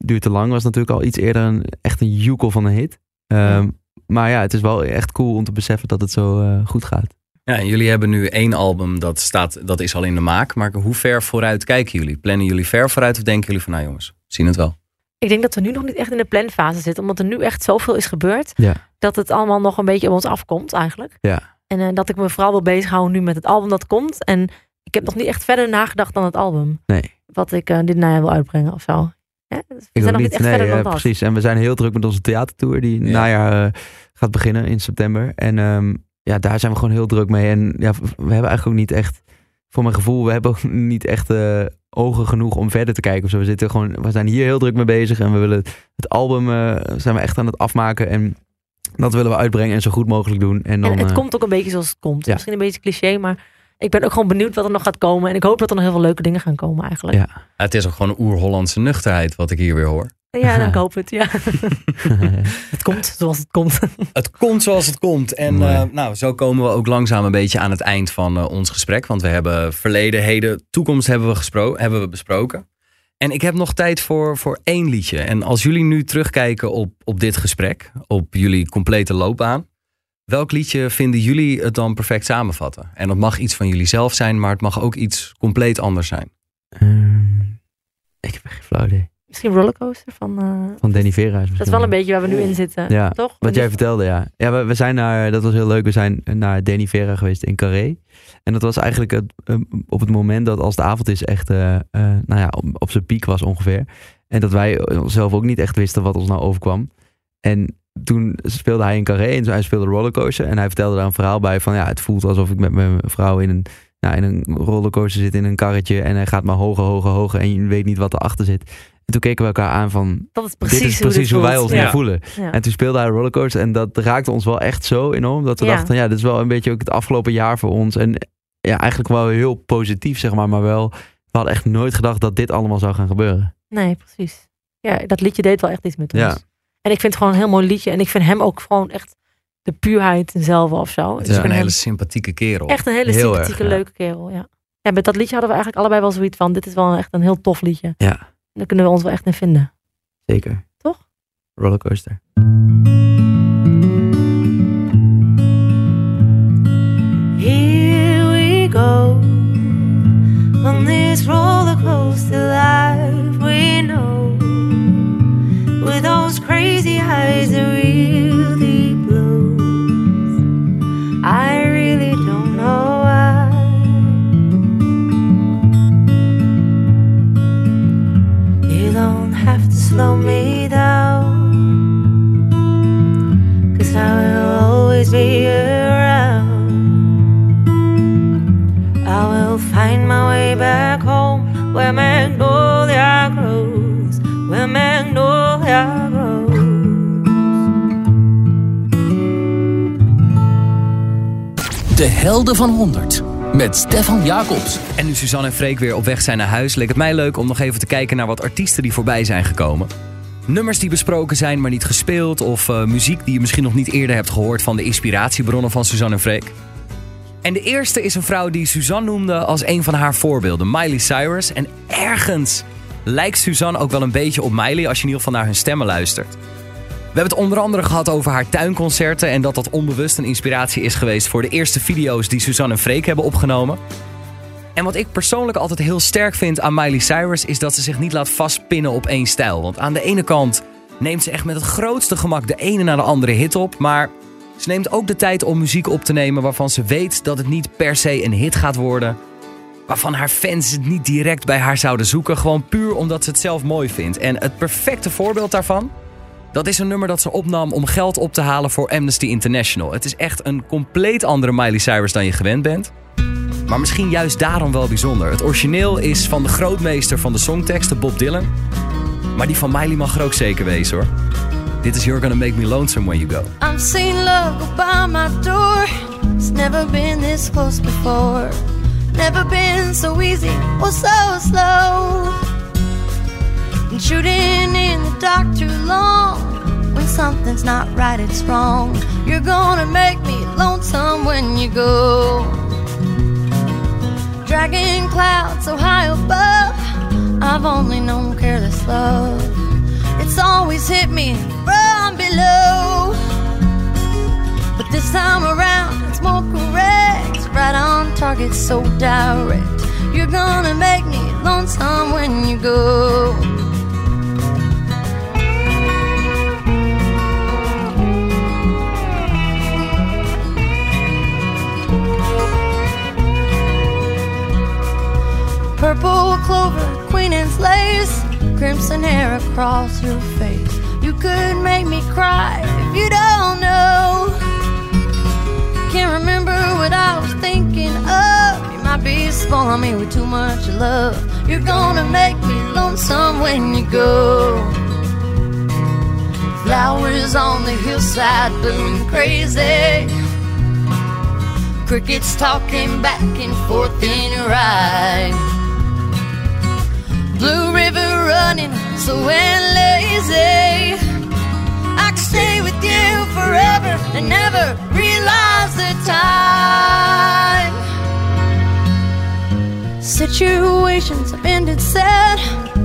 Duurt te lang was natuurlijk al iets eerder een, echt een joekel van een hit. Um, ja. Maar ja, het is wel echt cool om te beseffen dat het zo uh, goed gaat. Ja, en jullie hebben nu één album dat, staat, dat is al in de maak. Maar hoe ver vooruit kijken jullie? Plannen jullie ver vooruit of denken jullie van nou jongens, we zien het wel? Ik denk dat we nu nog niet echt in de planfase zitten. Omdat er nu echt zoveel is gebeurd. Ja. Dat het allemaal nog een beetje op ons afkomt eigenlijk. Ja. En uh, dat ik me vooral wil bezighouden nu met het album dat komt. En ik heb nog niet echt verder nagedacht dan het album. Nee. Wat ik uh, dit najaar wil uitbrengen of zo. Ja, dus we ik zijn nog niet echt nee, verder dan dat. Precies, en we zijn heel druk met onze theatertour die ja. najaar uh, gaat beginnen in september. En um, ja, daar zijn we gewoon heel druk mee. En ja, we hebben eigenlijk ook niet echt, voor mijn gevoel, we hebben ook niet echt uh, ogen genoeg om verder te kijken. Of zo. We, zitten gewoon, we zijn hier heel druk mee bezig en we willen het album uh, zijn we echt aan het afmaken. En dat willen we uitbrengen en zo goed mogelijk doen. En, dan, en het uh, komt ook een beetje zoals het komt. Ja. Misschien een beetje cliché, maar... Ik ben ook gewoon benieuwd wat er nog gaat komen. En ik hoop dat er nog heel veel leuke dingen gaan komen eigenlijk. Ja. Het is ook gewoon een oer-Hollandse nuchterheid wat ik hier weer hoor. Ja, dan ik hoop het, ja. Het komt zoals het komt. Het komt zoals het komt. En nee. uh, nou, zo komen we ook langzaam een beetje aan het eind van uh, ons gesprek. Want we hebben verleden, heden, toekomst hebben we, gespro- hebben we besproken. En ik heb nog tijd voor, voor één liedje. En als jullie nu terugkijken op, op dit gesprek, op jullie complete loopbaan, welk liedje vinden jullie het dan perfect samenvatten? En dat mag iets van jullie zelf zijn, maar het mag ook iets compleet anders zijn. Um, ik heb echt geen flauw idee. Misschien Rollercoaster van... Uh, van Denny Vera. Is dat is wel een beetje waar we nu in zitten, ja, toch? Wat jij vertelde, ja. Ja, we, we zijn naar... Dat was heel leuk. We zijn naar Denny Vera geweest in Carré. En dat was eigenlijk het, op het moment dat Als het avond is echt... Uh, uh, nou ja, op, op zijn piek was ongeveer. En dat wij onszelf ook niet echt wisten wat ons nou overkwam. En toen speelde hij in Carré en hij speelde Rollercoaster. En hij vertelde daar een verhaal bij van... Ja, het voelt alsof ik met mijn vrouw in een... Nou, in een rollercoaster zit in een karretje en hij gaat maar hoger, hoger, hoger en je weet niet wat erachter zit. En toen keken we elkaar aan van, dat is precies dit is precies hoe, hoe wij ons ja. nu voelen. Ja. En toen speelde hij Rollercoaster en dat raakte ons wel echt zo enorm dat we ja. dachten, ja, dit is wel een beetje ook het afgelopen jaar voor ons. En ja, eigenlijk wel heel positief, zeg maar, maar wel, we hadden echt nooit gedacht dat dit allemaal zou gaan gebeuren. Nee, precies. Ja, dat liedje deed wel echt iets met ons. Ja. En ik vind het gewoon een heel mooi liedje en ik vind hem ook gewoon echt... de puurheid en zelf of zo. Het is ja, een hele sympathieke kerel. Echt een hele heel sympathieke, erg, leuke ja. kerel, ja. ja. Met dat liedje hadden we eigenlijk allebei wel zoiets van... dit is wel echt een heel tof liedje. Ja. Daar kunnen we ons wel echt in vinden. Zeker. Toch? Rollercoaster. Here we go. On this rollercoaster life we know. With those crazy eyes that really... I really don't know why. You don't have to slow me down, 'cause I will always be around. I will find my way back home, where magnolia grows, where magnolia grows. De Helden van honderd, met Stefan Jacobs. En nu Suzanne en Freek weer op weg zijn naar huis... leek het mij leuk om nog even te kijken naar wat artiesten die voorbij zijn gekomen. Nummers die besproken zijn, maar niet gespeeld... of uh, muziek die je misschien nog niet eerder hebt gehoord... van de inspiratiebronnen van Suzanne en Freek. En de eerste is een vrouw die Suzanne noemde als een van haar voorbeelden. Miley Cyrus. En ergens lijkt Suzanne ook wel een beetje op Miley... als je in ieder geval naar hun stemmen luistert. We hebben het onder andere gehad over haar tuinconcerten... en dat dat onbewust een inspiratie is geweest... voor de eerste video's die Suzanne en Freek hebben opgenomen. En wat ik persoonlijk altijd heel sterk vind aan Miley Cyrus... is dat ze zich niet laat vastpinnen op één stijl. Want aan de ene kant neemt ze echt met het grootste gemak... de ene na de andere hit op. Maar ze neemt ook de tijd om muziek op te nemen... waarvan ze weet dat het niet per se een hit gaat worden. Waarvan haar fans het niet direct bij haar zouden zoeken. Gewoon puur omdat ze het zelf mooi vindt. En het perfecte voorbeeld daarvan... dat is een nummer dat ze opnam om geld op te halen voor Amnesty International. Het is echt een compleet andere Miley Cyrus dan je gewend bent. Maar misschien juist daarom wel bijzonder. Het origineel is van de grootmeester van de songteksten, Bob Dylan. Maar die van Miley mag er ook zeker wezen, hoor. Dit is You're Gonna Make Me Lonesome When You Go. I'm seeing love by my door. It's never been this close before. Never been so easy or so slow. And shooting in the dark too long. When something's not right, it's wrong. You're gonna make me lonesome when you go. Dragging clouds so high above. I've only known careless love. It's always hit me from below. But this time around, it's more correct. Right on target, so direct. You're gonna make me lonesome when you go. Purple clover, queen and lace, crimson hair across your face. You could make me cry if you don't know. Can't remember what I was thinking of. You might be spoiling me with too much love. You're gonna make me lonesome when you go. Flowers on the hillside blooming crazy. Crickets talking back and forth in your eye. Blue river running, so lazy. I could stay with you forever and never realize the time. Situations have ended sad.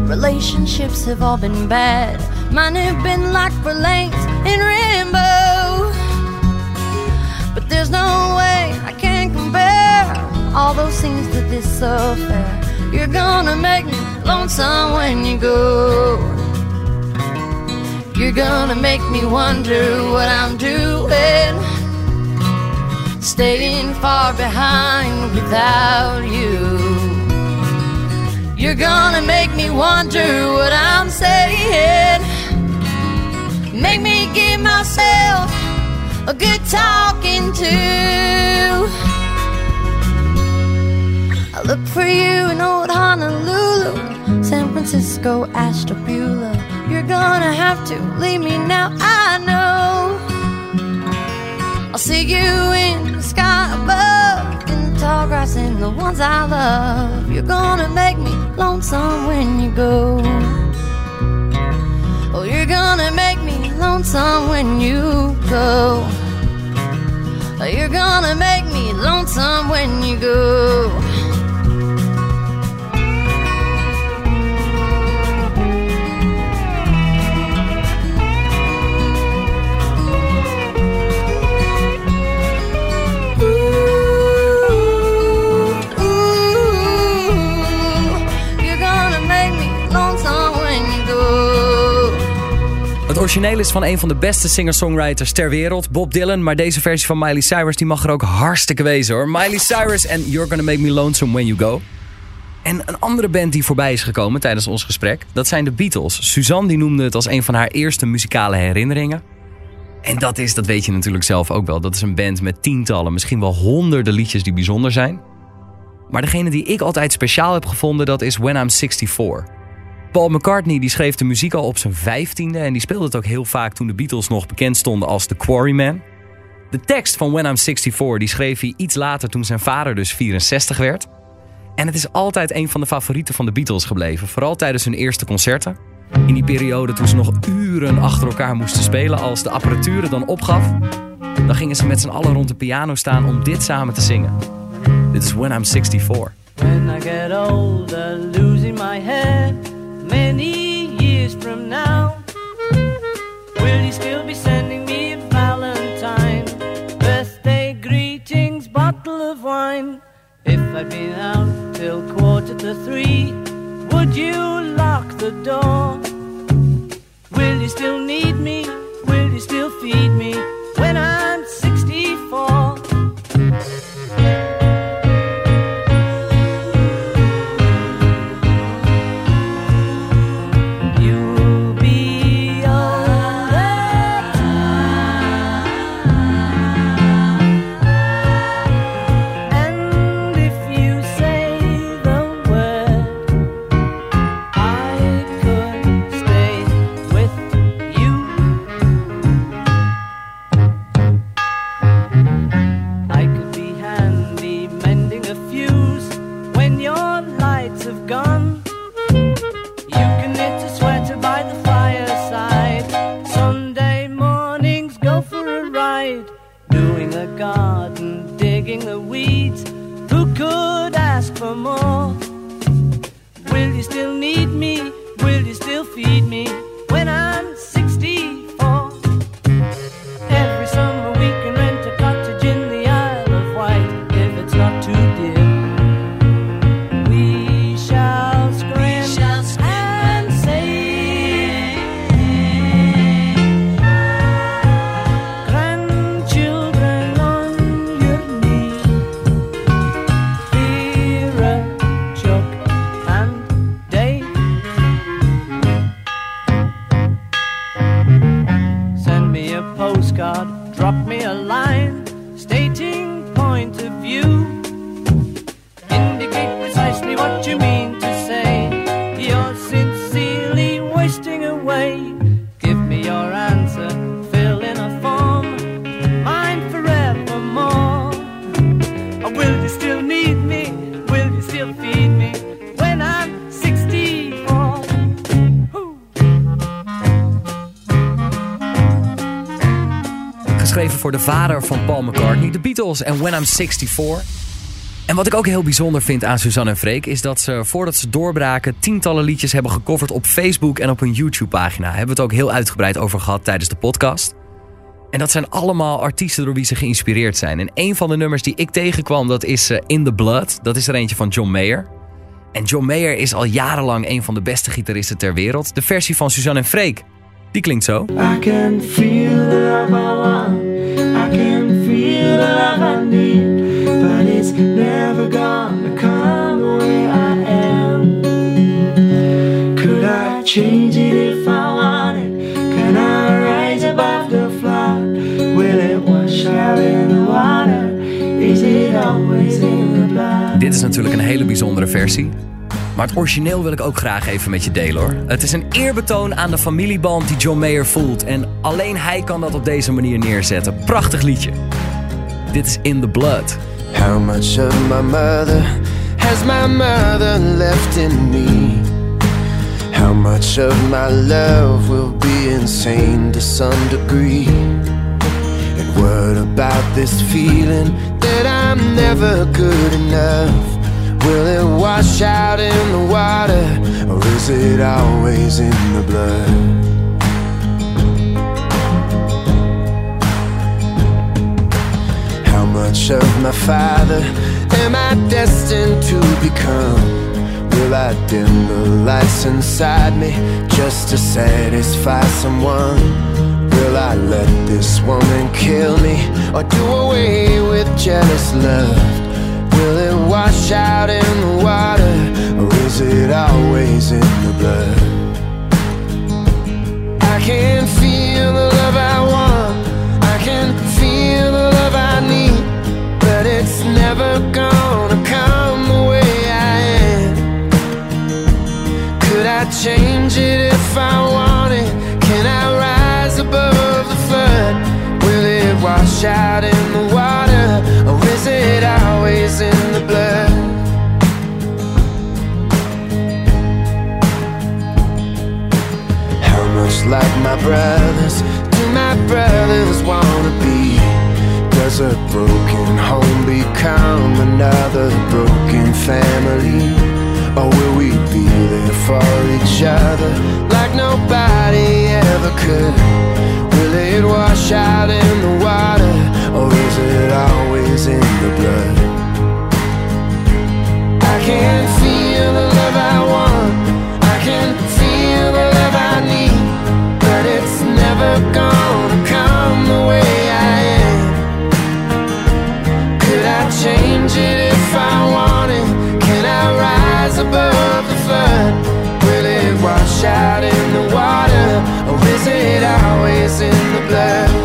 Relationships relationships have all been bad. Mine have been locked for lengths in Rambo. But there's no way I can compare all those things to this so fair. You're gonna make me lonesome when you go. You're gonna make me wonder what I'm doing, staying far behind without you. You're gonna make me wonder what I'm saying, make me give myself a good talking to. I look for you in old Honolulu, San Francisco, Ashtabula. You're gonna have to leave me now, I know. I'll see you in the sky above, in the tall grass and the ones I love. You're gonna make me lonesome when you go. Oh, you're gonna make me lonesome when you go. Oh, you're gonna make me lonesome when you go. Het origineel is van een van de beste singer-songwriters ter wereld, Bob Dylan. Maar deze versie van Miley Cyrus die mag er ook hartstikke wezen hoor. Miley Cyrus en You're Gonna Make Me Lonesome When You Go. En een andere band die voorbij is gekomen tijdens ons gesprek, dat zijn de Beatles. Suzanne die noemde het als een van haar eerste muzikale herinneringen. En dat is, dat weet je natuurlijk zelf ook wel, dat is een band met tientallen, misschien wel honderden liedjes die bijzonder zijn. Maar degene die ik altijd speciaal heb gevonden, dat is When I'm vierenzeventig. Paul McCartney die schreef de muziek al op zijn vijftiende en die speelde het ook heel vaak toen de Beatles nog bekend stonden als The Quarrymen. De tekst van When I'm vierenzeventig die schreef hij iets later toen zijn vader dus vierenzestig werd. En het is altijd een van de favorieten van de Beatles gebleven, vooral tijdens hun eerste concerten. In die periode toen ze nog uren achter elkaar moesten spelen, als de apparatuur het dan opgaf, dan gingen ze met z'n allen rond de piano staan om dit samen te zingen. Dit is When I'm vierenzeventig. When I get older, losing my head. Many years from now, will you still be sending me a valentine, birthday greetings, bottle of wine? If I'd been out till quarter to three, would you lock the door? Will you still need me? Will you still feed me when I'm sixty-four? Geschreven voor de vader van Paul McCartney, de Beatles en When I'm vierenzeventig. En wat ik ook heel bijzonder vind aan Suzanne en Freek is dat ze, voordat ze doorbraken, tientallen liedjes hebben gecoverd op Facebook en op hun YouTube-pagina. Daar hebben we het ook heel uitgebreid over gehad tijdens de podcast. En dat zijn allemaal artiesten door wie ze geïnspireerd zijn. En een van de nummers die ik tegenkwam, dat is In the Blood. Dat is er eentje van John Mayer. En John Mayer is al jarenlang een van de beste gitaristen ter wereld. De versie van Suzanne en Freek, die klinkt zo. I can feel the love I want. I can feel the love I need. But it's never gonna come the way I am. Could I change it if I want it? Can I rise above the flood? Will it wash out in the water? Is it always in the blood? Dit is natuurlijk een hele bijzondere versie. Maar het origineel wil ik ook graag even met je delen, hoor. Het is een eerbetoon aan de familieband die John Mayer voelt. En alleen hij kan dat op deze manier neerzetten. Prachtig liedje. Dit is In the Blood. How much of my mother has my mother left in me? How much of my love will be insane to some degree? And what about this feeling that I'm never good enough? Will it wash out in the water, or is it always in the blood? How much of my father am I destined to become? Will I dim the lights inside me just to satisfy someone? Will I let this woman kill me, or do away with jealous love? Will it wash out in the water, or is it always in the blood? I can feel the love I want, I can feel the love I need, but it's never gonna come the way I am. Could I change it if I want it? Can I rise above the flood? Will it wash out in the water, or is it always in the blood? How much like my brothers do my brothers wanna be? Does a broken home become another broken family? Or will we be there for each other like nobody ever could? Will it wash out in the water, or is it always in the blood? I can feel the love I want, I can feel the love I need, but it's never gonna come the way I am. Could I change it if I want it? Can I rise above the flood? Will it wash out in the water, or is it always in the blood?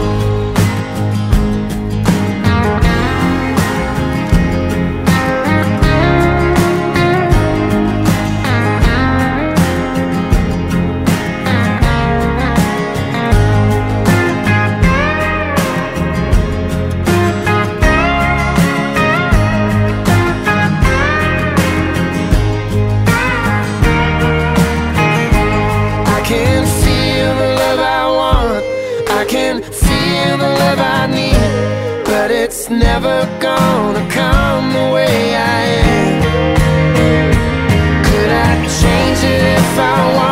Never gonna come the way I am. Could I change it if I want?